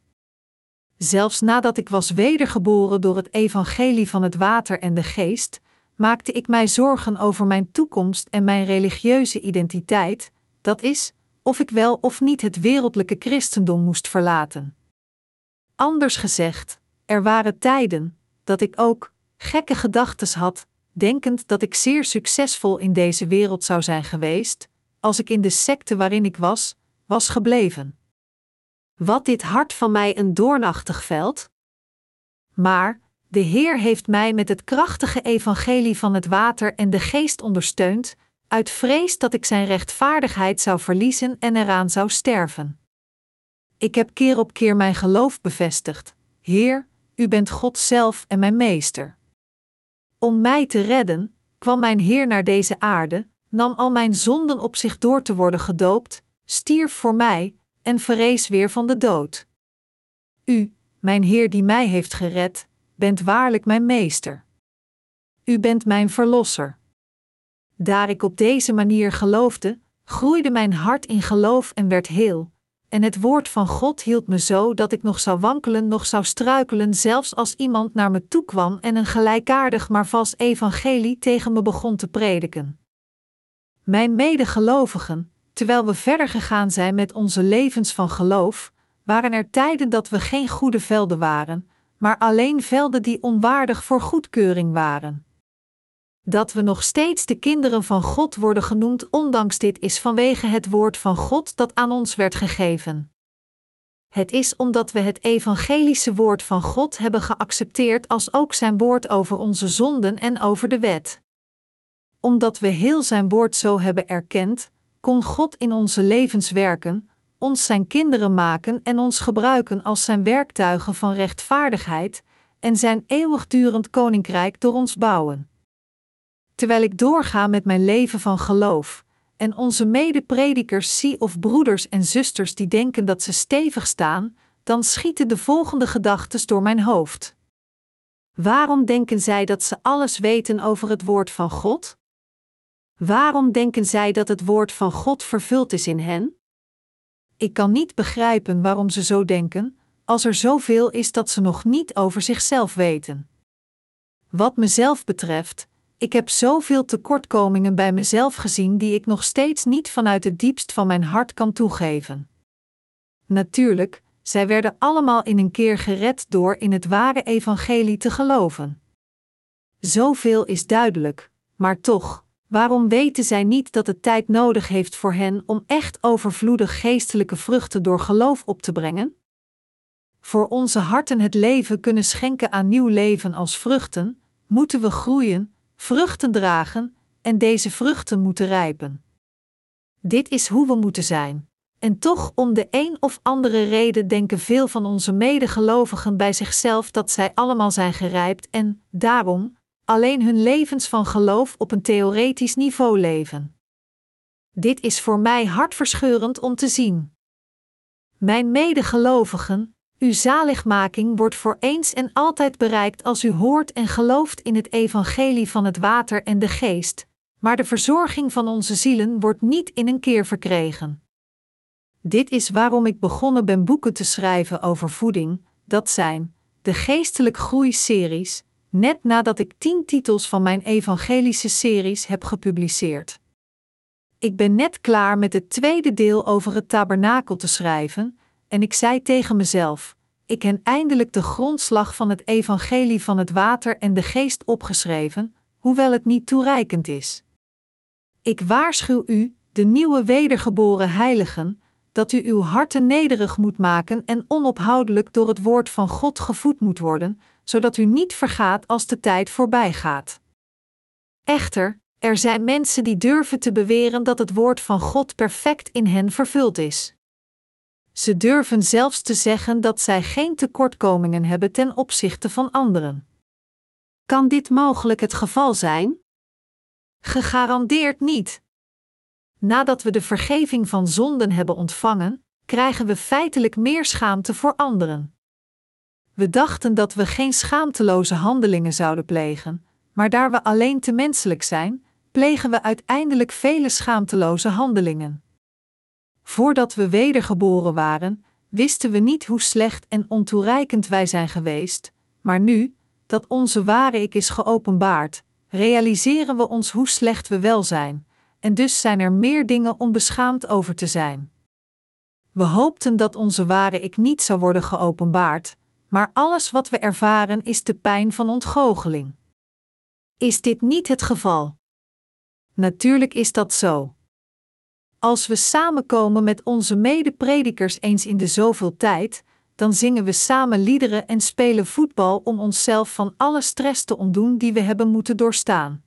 Zelfs nadat ik was wedergeboren door het evangelie van het water en de geest, maakte ik mij zorgen over mijn toekomst en mijn religieuze identiteit, dat is, of ik wel of niet het wereldlijke christendom moest verlaten. Anders gezegd, er waren tijden dat ik ook gekke gedachtes had, denkend dat ik zeer succesvol in deze wereld zou zijn geweest, als ik in de secte waarin ik was gebleven. Wat dit hart van mij een doornachtig veld? Maar de Heer heeft mij met het krachtige evangelie van het water en de geest ondersteund, uit vrees dat ik zijn rechtvaardigheid zou verliezen en eraan zou sterven. Ik heb keer op keer mijn geloof bevestigd, Heer, U bent God zelf en mijn meester. Om mij te redden, kwam mijn Heer naar deze aarde, nam al mijn zonden op zich door te worden gedoopt, stierf voor mij en verrees weer van de dood. U, mijn Heer die mij heeft gered, bent waarlijk mijn meester. U bent mijn verlosser. Daar ik op deze manier geloofde, groeide mijn hart in geloof en werd heel, en het woord van God hield me zo dat ik nog zou wankelen, nog zou struikelen, zelfs als iemand naar me toe kwam en een gelijkaardig maar vast evangelie tegen me begon te prediken. Mijn medegelovigen, terwijl we verder gegaan zijn met onze levens van geloof, waren er tijden dat we geen goede velden waren, maar alleen velden die onwaardig voor goedkeuring waren. Dat we nog steeds de kinderen van God worden genoemd ondanks dit is vanwege het woord van God dat aan ons werd gegeven. Het is omdat we het evangelische woord van God hebben geaccepteerd als ook zijn woord over onze zonden en over de wet. Omdat we heel zijn woord zo hebben erkend, kon God in onze levens werken, ons zijn kinderen maken en ons gebruiken als zijn werktuigen van rechtvaardigheid en zijn eeuwigdurend koninkrijk door ons bouwen. Terwijl ik doorga met mijn leven van geloof en onze medepredikers zie of broeders en zusters die denken dat ze stevig staan, dan schieten de volgende gedachten door mijn hoofd. Waarom denken zij dat ze alles weten over het woord van God? Waarom denken zij dat het woord van God vervuld is in hen? Ik kan niet begrijpen waarom ze zo denken, als er zoveel is dat ze nog niet over zichzelf weten. Wat mezelf betreft, Ik heb zoveel tekortkomingen bij mezelf gezien die ik nog steeds niet vanuit het diepst van mijn hart kan toegeven. Natuurlijk, zij werden allemaal in een keer gered door in het ware evangelie te geloven. Zoveel is duidelijk, maar toch, waarom weten zij niet dat het tijd nodig heeft voor hen om echt overvloedig geestelijke vruchten door geloof op te brengen? Voor onze harten het leven kunnen schenken aan nieuw leven als vruchten, moeten we groeien, vruchten dragen, en deze vruchten moeten rijpen. Dit is hoe we moeten zijn. En toch om de een of andere reden denken veel van onze medegelovigen bij zichzelf dat zij allemaal zijn gerijpt en, daarom, alleen hun levens van geloof op een theoretisch niveau leven. Dit is voor mij hartverscheurend om te zien. Mijn medegelovigen, uw zaligmaking wordt voor eens en altijd bereikt als u hoort en gelooft in het evangelie van het water en de geest, maar de verzorging van onze zielen wordt niet in een keer verkregen. Dit is waarom ik begonnen ben boeken te schrijven over voeding, dat zijn de geestelijk groeiseries, net nadat ik 10 titels van mijn evangelische series heb gepubliceerd. Ik ben net klaar met het tweede deel over het tabernakel te schrijven, en ik zei tegen mezelf, ik heb eindelijk de grondslag van het evangelie van het water en de geest opgeschreven, hoewel het niet toereikend is. Ik waarschuw u, de nieuwe wedergeboren heiligen, dat u uw harten nederig moet maken en onophoudelijk door het woord van God gevoed moet worden, zodat u niet vergaat als de tijd voorbij gaat. Echter, er zijn mensen die durven te beweren dat het woord van God perfect in hen vervuld is. Ze durven zelfs te zeggen dat zij geen tekortkomingen hebben ten opzichte van anderen. Kan dit mogelijk het geval zijn? Gegarandeerd niet. Nadat we de vergeving van zonden hebben ontvangen, krijgen we feitelijk meer schaamte voor anderen. We dachten dat we geen schaamteloze handelingen zouden plegen, maar daar we alleen te menselijk zijn, plegen we uiteindelijk vele schaamteloze handelingen. Voordat we wedergeboren waren, wisten we niet hoe slecht en ontoereikend wij zijn geweest, maar nu, dat onze ware ik is geopenbaard, realiseren we ons hoe slecht we wel zijn. En dus zijn er meer dingen om beschaamd over te zijn. We hoopten dat onze ware ik niet zou worden geopenbaard, maar alles wat we ervaren is de pijn van ontgoocheling. Is dit niet het geval? Natuurlijk is dat zo. Als we samenkomen met onze medepredikers eens in de zoveel tijd, dan zingen we samen liederen en spelen voetbal om onszelf van alle stress te ontdoen die we hebben moeten doorstaan.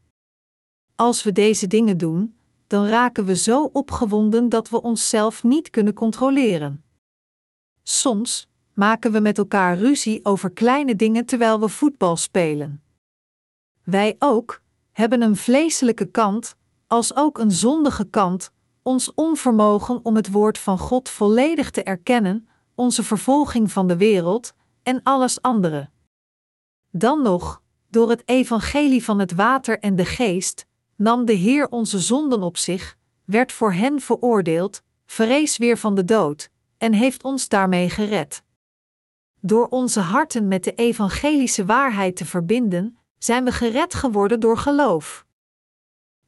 Als we deze dingen doen, dan raken we zo opgewonden dat we onszelf niet kunnen controleren. Soms maken we met elkaar ruzie over kleine dingen terwijl we voetbal spelen. Wij ook hebben een vleeselijke kant, als ook een zondige kant, ons onvermogen om het woord van God volledig te erkennen, onze vervolging van de wereld en alles andere. Dan nog, door het evangelie van het water en de geest, nam de Heer onze zonden op zich, werd voor hen veroordeeld, verrees weer van de dood, en heeft ons daarmee gered. Door onze harten met de evangelische waarheid te verbinden, zijn we gered geworden door geloof.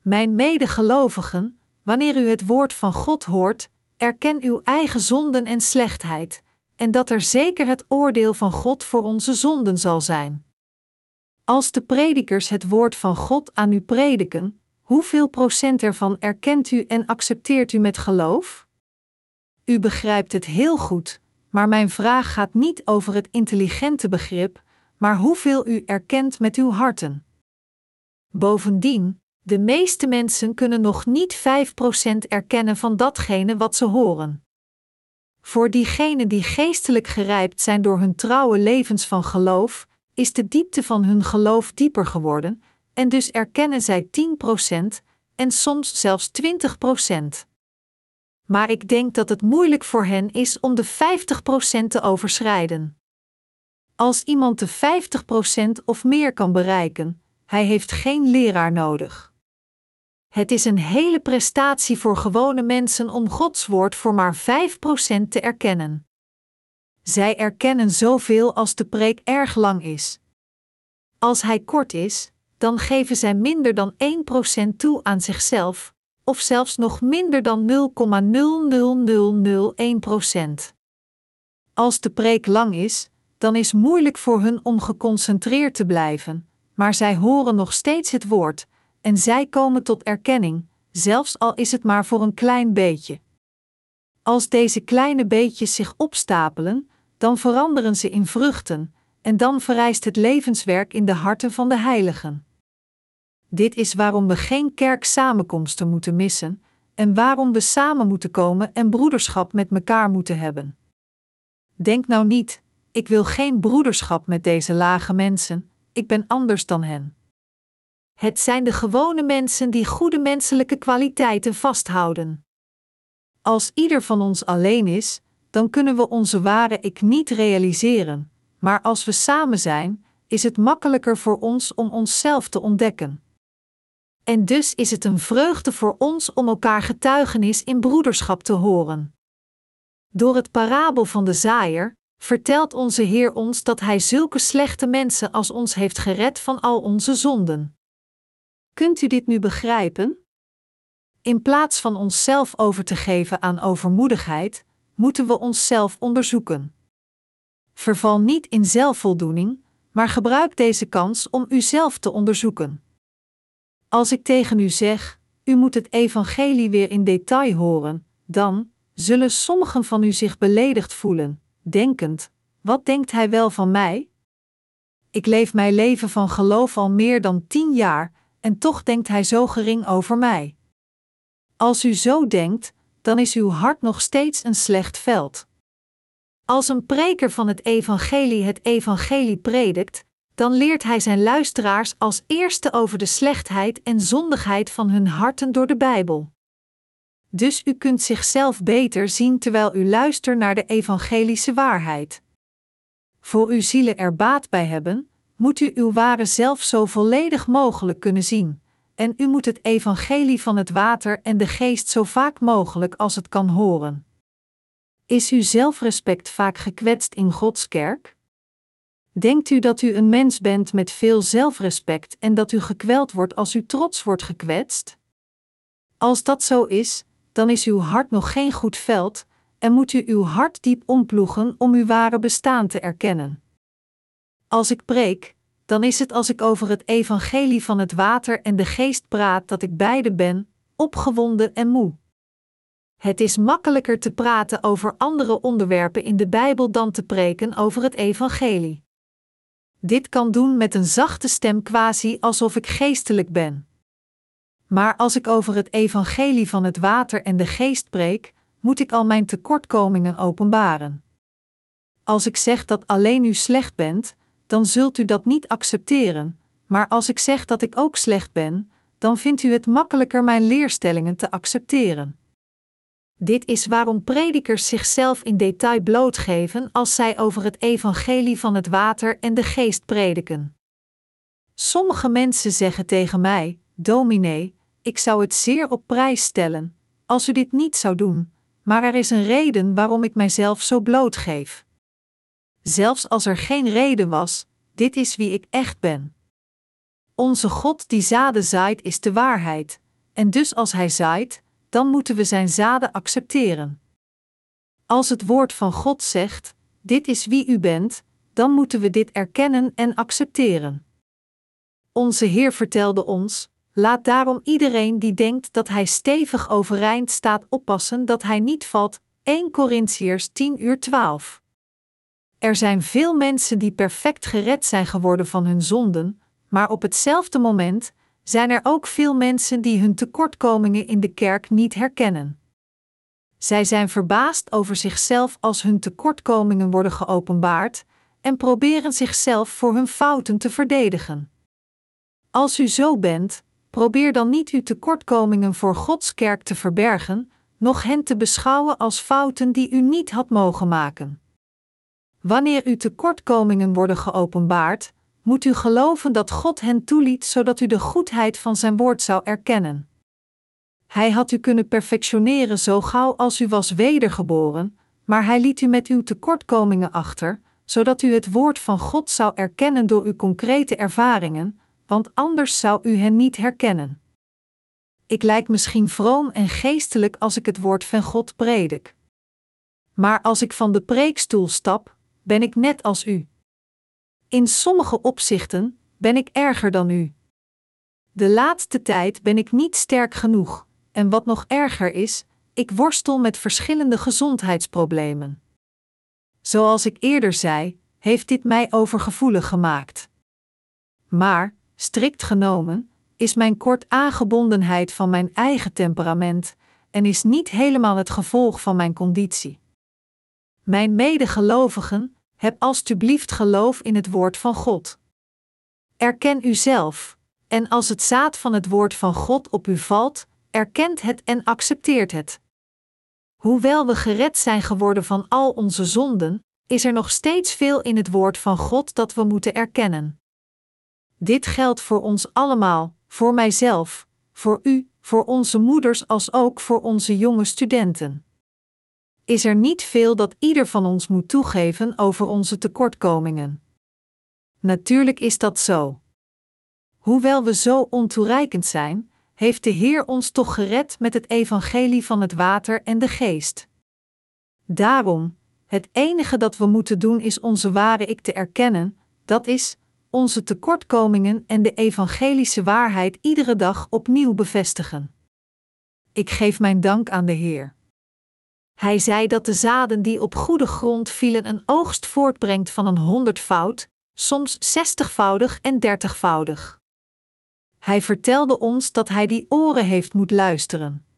Mijn medegelovigen, wanneer u het woord van God hoort, erken uw eigen zonden en slechtheid, en dat er zeker het oordeel van God voor onze zonden zal zijn. Als de predikers het woord van God aan u prediken, hoeveel procent ervan erkent u en accepteert u met geloof? U begrijpt het heel goed, maar mijn vraag gaat niet over het intelligente begrip, maar hoeveel u erkent met uw harten. Bovendien, de meeste mensen kunnen nog niet 5% erkennen van datgene wat ze horen. Voor diegenen die geestelijk gerijpt zijn door hun trouwe levens van geloof, is de diepte van hun geloof dieper geworden, en dus erkennen zij 10% en soms zelfs 20%. Maar ik denk dat het moeilijk voor hen is om de 50% te overschrijden. Als iemand de 50% of meer kan bereiken, hij heeft geen leraar nodig. Het is een hele prestatie voor gewone mensen om Gods woord voor maar 5% te erkennen. Zij erkennen zoveel als de preek erg lang is. Als hij kort is, dan geven zij minder dan 1% toe aan zichzelf, of zelfs nog minder dan 0,00001%. Als de preek lang is, dan is moeilijk voor hun om geconcentreerd te blijven, maar zij horen nog steeds het woord, en zij komen tot erkenning, zelfs al is het maar voor een klein beetje. Als deze kleine beetjes zich opstapelen, dan veranderen ze in vruchten, en dan verrijst het levenswerk in de harten van de heiligen. Dit is waarom we geen kerksamenkomsten moeten missen, en waarom we samen moeten komen en broederschap met elkaar moeten hebben. Denk nou niet, ik wil geen broederschap met deze lage mensen, ik ben anders dan hen. Het zijn de gewone mensen die goede menselijke kwaliteiten vasthouden. Als ieder van ons alleen is, dan kunnen we onze ware ik niet realiseren, maar als we samen zijn, is het makkelijker voor ons om onszelf te ontdekken. En dus is het een vreugde voor ons om elkaar getuigenis in broederschap te horen. Door het parabel van de zaaier vertelt onze Heer ons dat Hij zulke slechte mensen als ons heeft gered van al onze zonden. Kunt u dit nu begrijpen? In plaats van onszelf over te geven aan overmoedigheid, moeten we onszelf onderzoeken. Verval niet in zelfvoldoening, maar gebruik deze kans om uzelf te onderzoeken. Als ik tegen u zeg, u moet het evangelie weer in detail horen, dan zullen sommigen van u zich beledigd voelen, denkend, wat denkt hij wel van mij? Ik leef mijn leven van geloof al meer dan 10 jaar, en toch denkt hij zo gering over mij. Als u zo denkt, dan is uw hart nog steeds een slecht veld. Als een preker van het evangelie predikt, dan leert hij zijn luisteraars als eerste over de slechtheid en zondigheid van hun harten door de Bijbel. Dus u kunt zichzelf beter zien terwijl u luistert naar de evangelische waarheid. Voor uw zielen er baat bij hebben, moet u uw ware zelf zo volledig mogelijk kunnen zien, en u moet het evangelie van het water en de geest zo vaak mogelijk als het kan horen. Is uw zelfrespect vaak gekwetst in Gods kerk? Denkt u dat u een mens bent met veel zelfrespect en dat u gekweld wordt als uw trots wordt gekwetst? Als dat zo is, dan is uw hart nog geen goed veld en moet u uw hart diep omploegen om uw ware bestaan te erkennen. Als ik preek, dan is het als ik over het evangelie van het water en de geest praat dat ik beide ben, opgewonden en moe. Het is makkelijker te praten over andere onderwerpen in de Bijbel dan te preken over het evangelie. Dit kan doen met een zachte stem quasi alsof ik geestelijk ben. Maar als ik over het evangelie van het water en de geest preek, moet ik al mijn tekortkomingen openbaren. Als ik zeg dat alleen u slecht bent, dan zult u dat niet accepteren, maar als ik zeg dat ik ook slecht ben, dan vindt u het makkelijker mijn leerstellingen te accepteren. Dit is waarom predikers zichzelf in detail blootgeven als zij over het evangelie van het water en de geest prediken. Sommige mensen zeggen tegen mij, dominee, ik zou het zeer op prijs stellen, als u dit niet zou doen, maar er is een reden waarom ik mijzelf zo blootgeef. Zelfs als er geen reden was, dit is wie ik echt ben. Onze God die zaden zaait is de waarheid, en dus als Hij zaait, dan moeten we zijn zaden accepteren. Als het woord van God zegt, dit is wie u bent, dan moeten we dit erkennen en accepteren. Onze Heer vertelde ons, laat daarom iedereen die denkt dat hij stevig overeind staat oppassen dat hij niet valt, 1 Korintiërs 10:12. Er zijn veel mensen die perfect gered zijn geworden van hun zonden, maar op hetzelfde moment zijn er ook veel mensen die hun tekortkomingen in de kerk niet herkennen. Zij zijn verbaasd over zichzelf als hun tekortkomingen worden geopenbaard en proberen zichzelf voor hun fouten te verdedigen. Als u zo bent, probeer dan niet uw tekortkomingen voor Gods kerk te verbergen, noch hen te beschouwen als fouten die u niet had mogen maken. Wanneer uw tekortkomingen worden geopenbaard, moet u geloven dat God hen toeliet zodat u de goedheid van zijn woord zou erkennen. Hij had u kunnen perfectioneren zo gauw als u was wedergeboren, maar hij liet u met uw tekortkomingen achter, zodat u het woord van God zou erkennen door uw concrete ervaringen, want anders zou u hen niet herkennen. Ik lijk misschien vroom en geestelijk als ik het woord van God predik. Maar als ik van de preekstoel stap, ben ik net als u. In sommige opzichten ben ik erger dan u. De laatste tijd ben ik niet sterk genoeg, en wat nog erger is, ik worstel met verschillende gezondheidsproblemen. Zoals ik eerder zei, heeft dit mij overgevoelig gemaakt. Maar, strikt genomen, is mijn kort aangebondenheid van mijn eigen temperament en is niet helemaal het gevolg van mijn conditie. Mijn medegelovigen, heb alstublieft geloof in het woord van God. Erken uzelf, en als het zaad van het woord van God op u valt, erkent het en accepteert het. Hoewel we gered zijn geworden van al onze zonden, is er nog steeds veel in het woord van God dat we moeten erkennen. Dit geldt voor ons allemaal, voor mijzelf, voor u, voor onze moeders als ook voor onze jonge studenten. Is er niet veel dat ieder van ons moet toegeven over onze tekortkomingen? Natuurlijk is dat zo. Hoewel we zo ontoereikend zijn, heeft de Heer ons toch gered met het evangelie van het water en de geest. Daarom, het enige dat we moeten doen is onze ware ik te erkennen, dat is, onze tekortkomingen en de evangelische waarheid iedere dag opnieuw bevestigen. Ik geef mijn dank aan de Heer. Hij zei dat de zaden die op goede grond vielen een oogst voortbrengt van 100-foud, soms 60-voudig en 30-voudig. Hij vertelde ons dat hij die oren heeft moeten luisteren.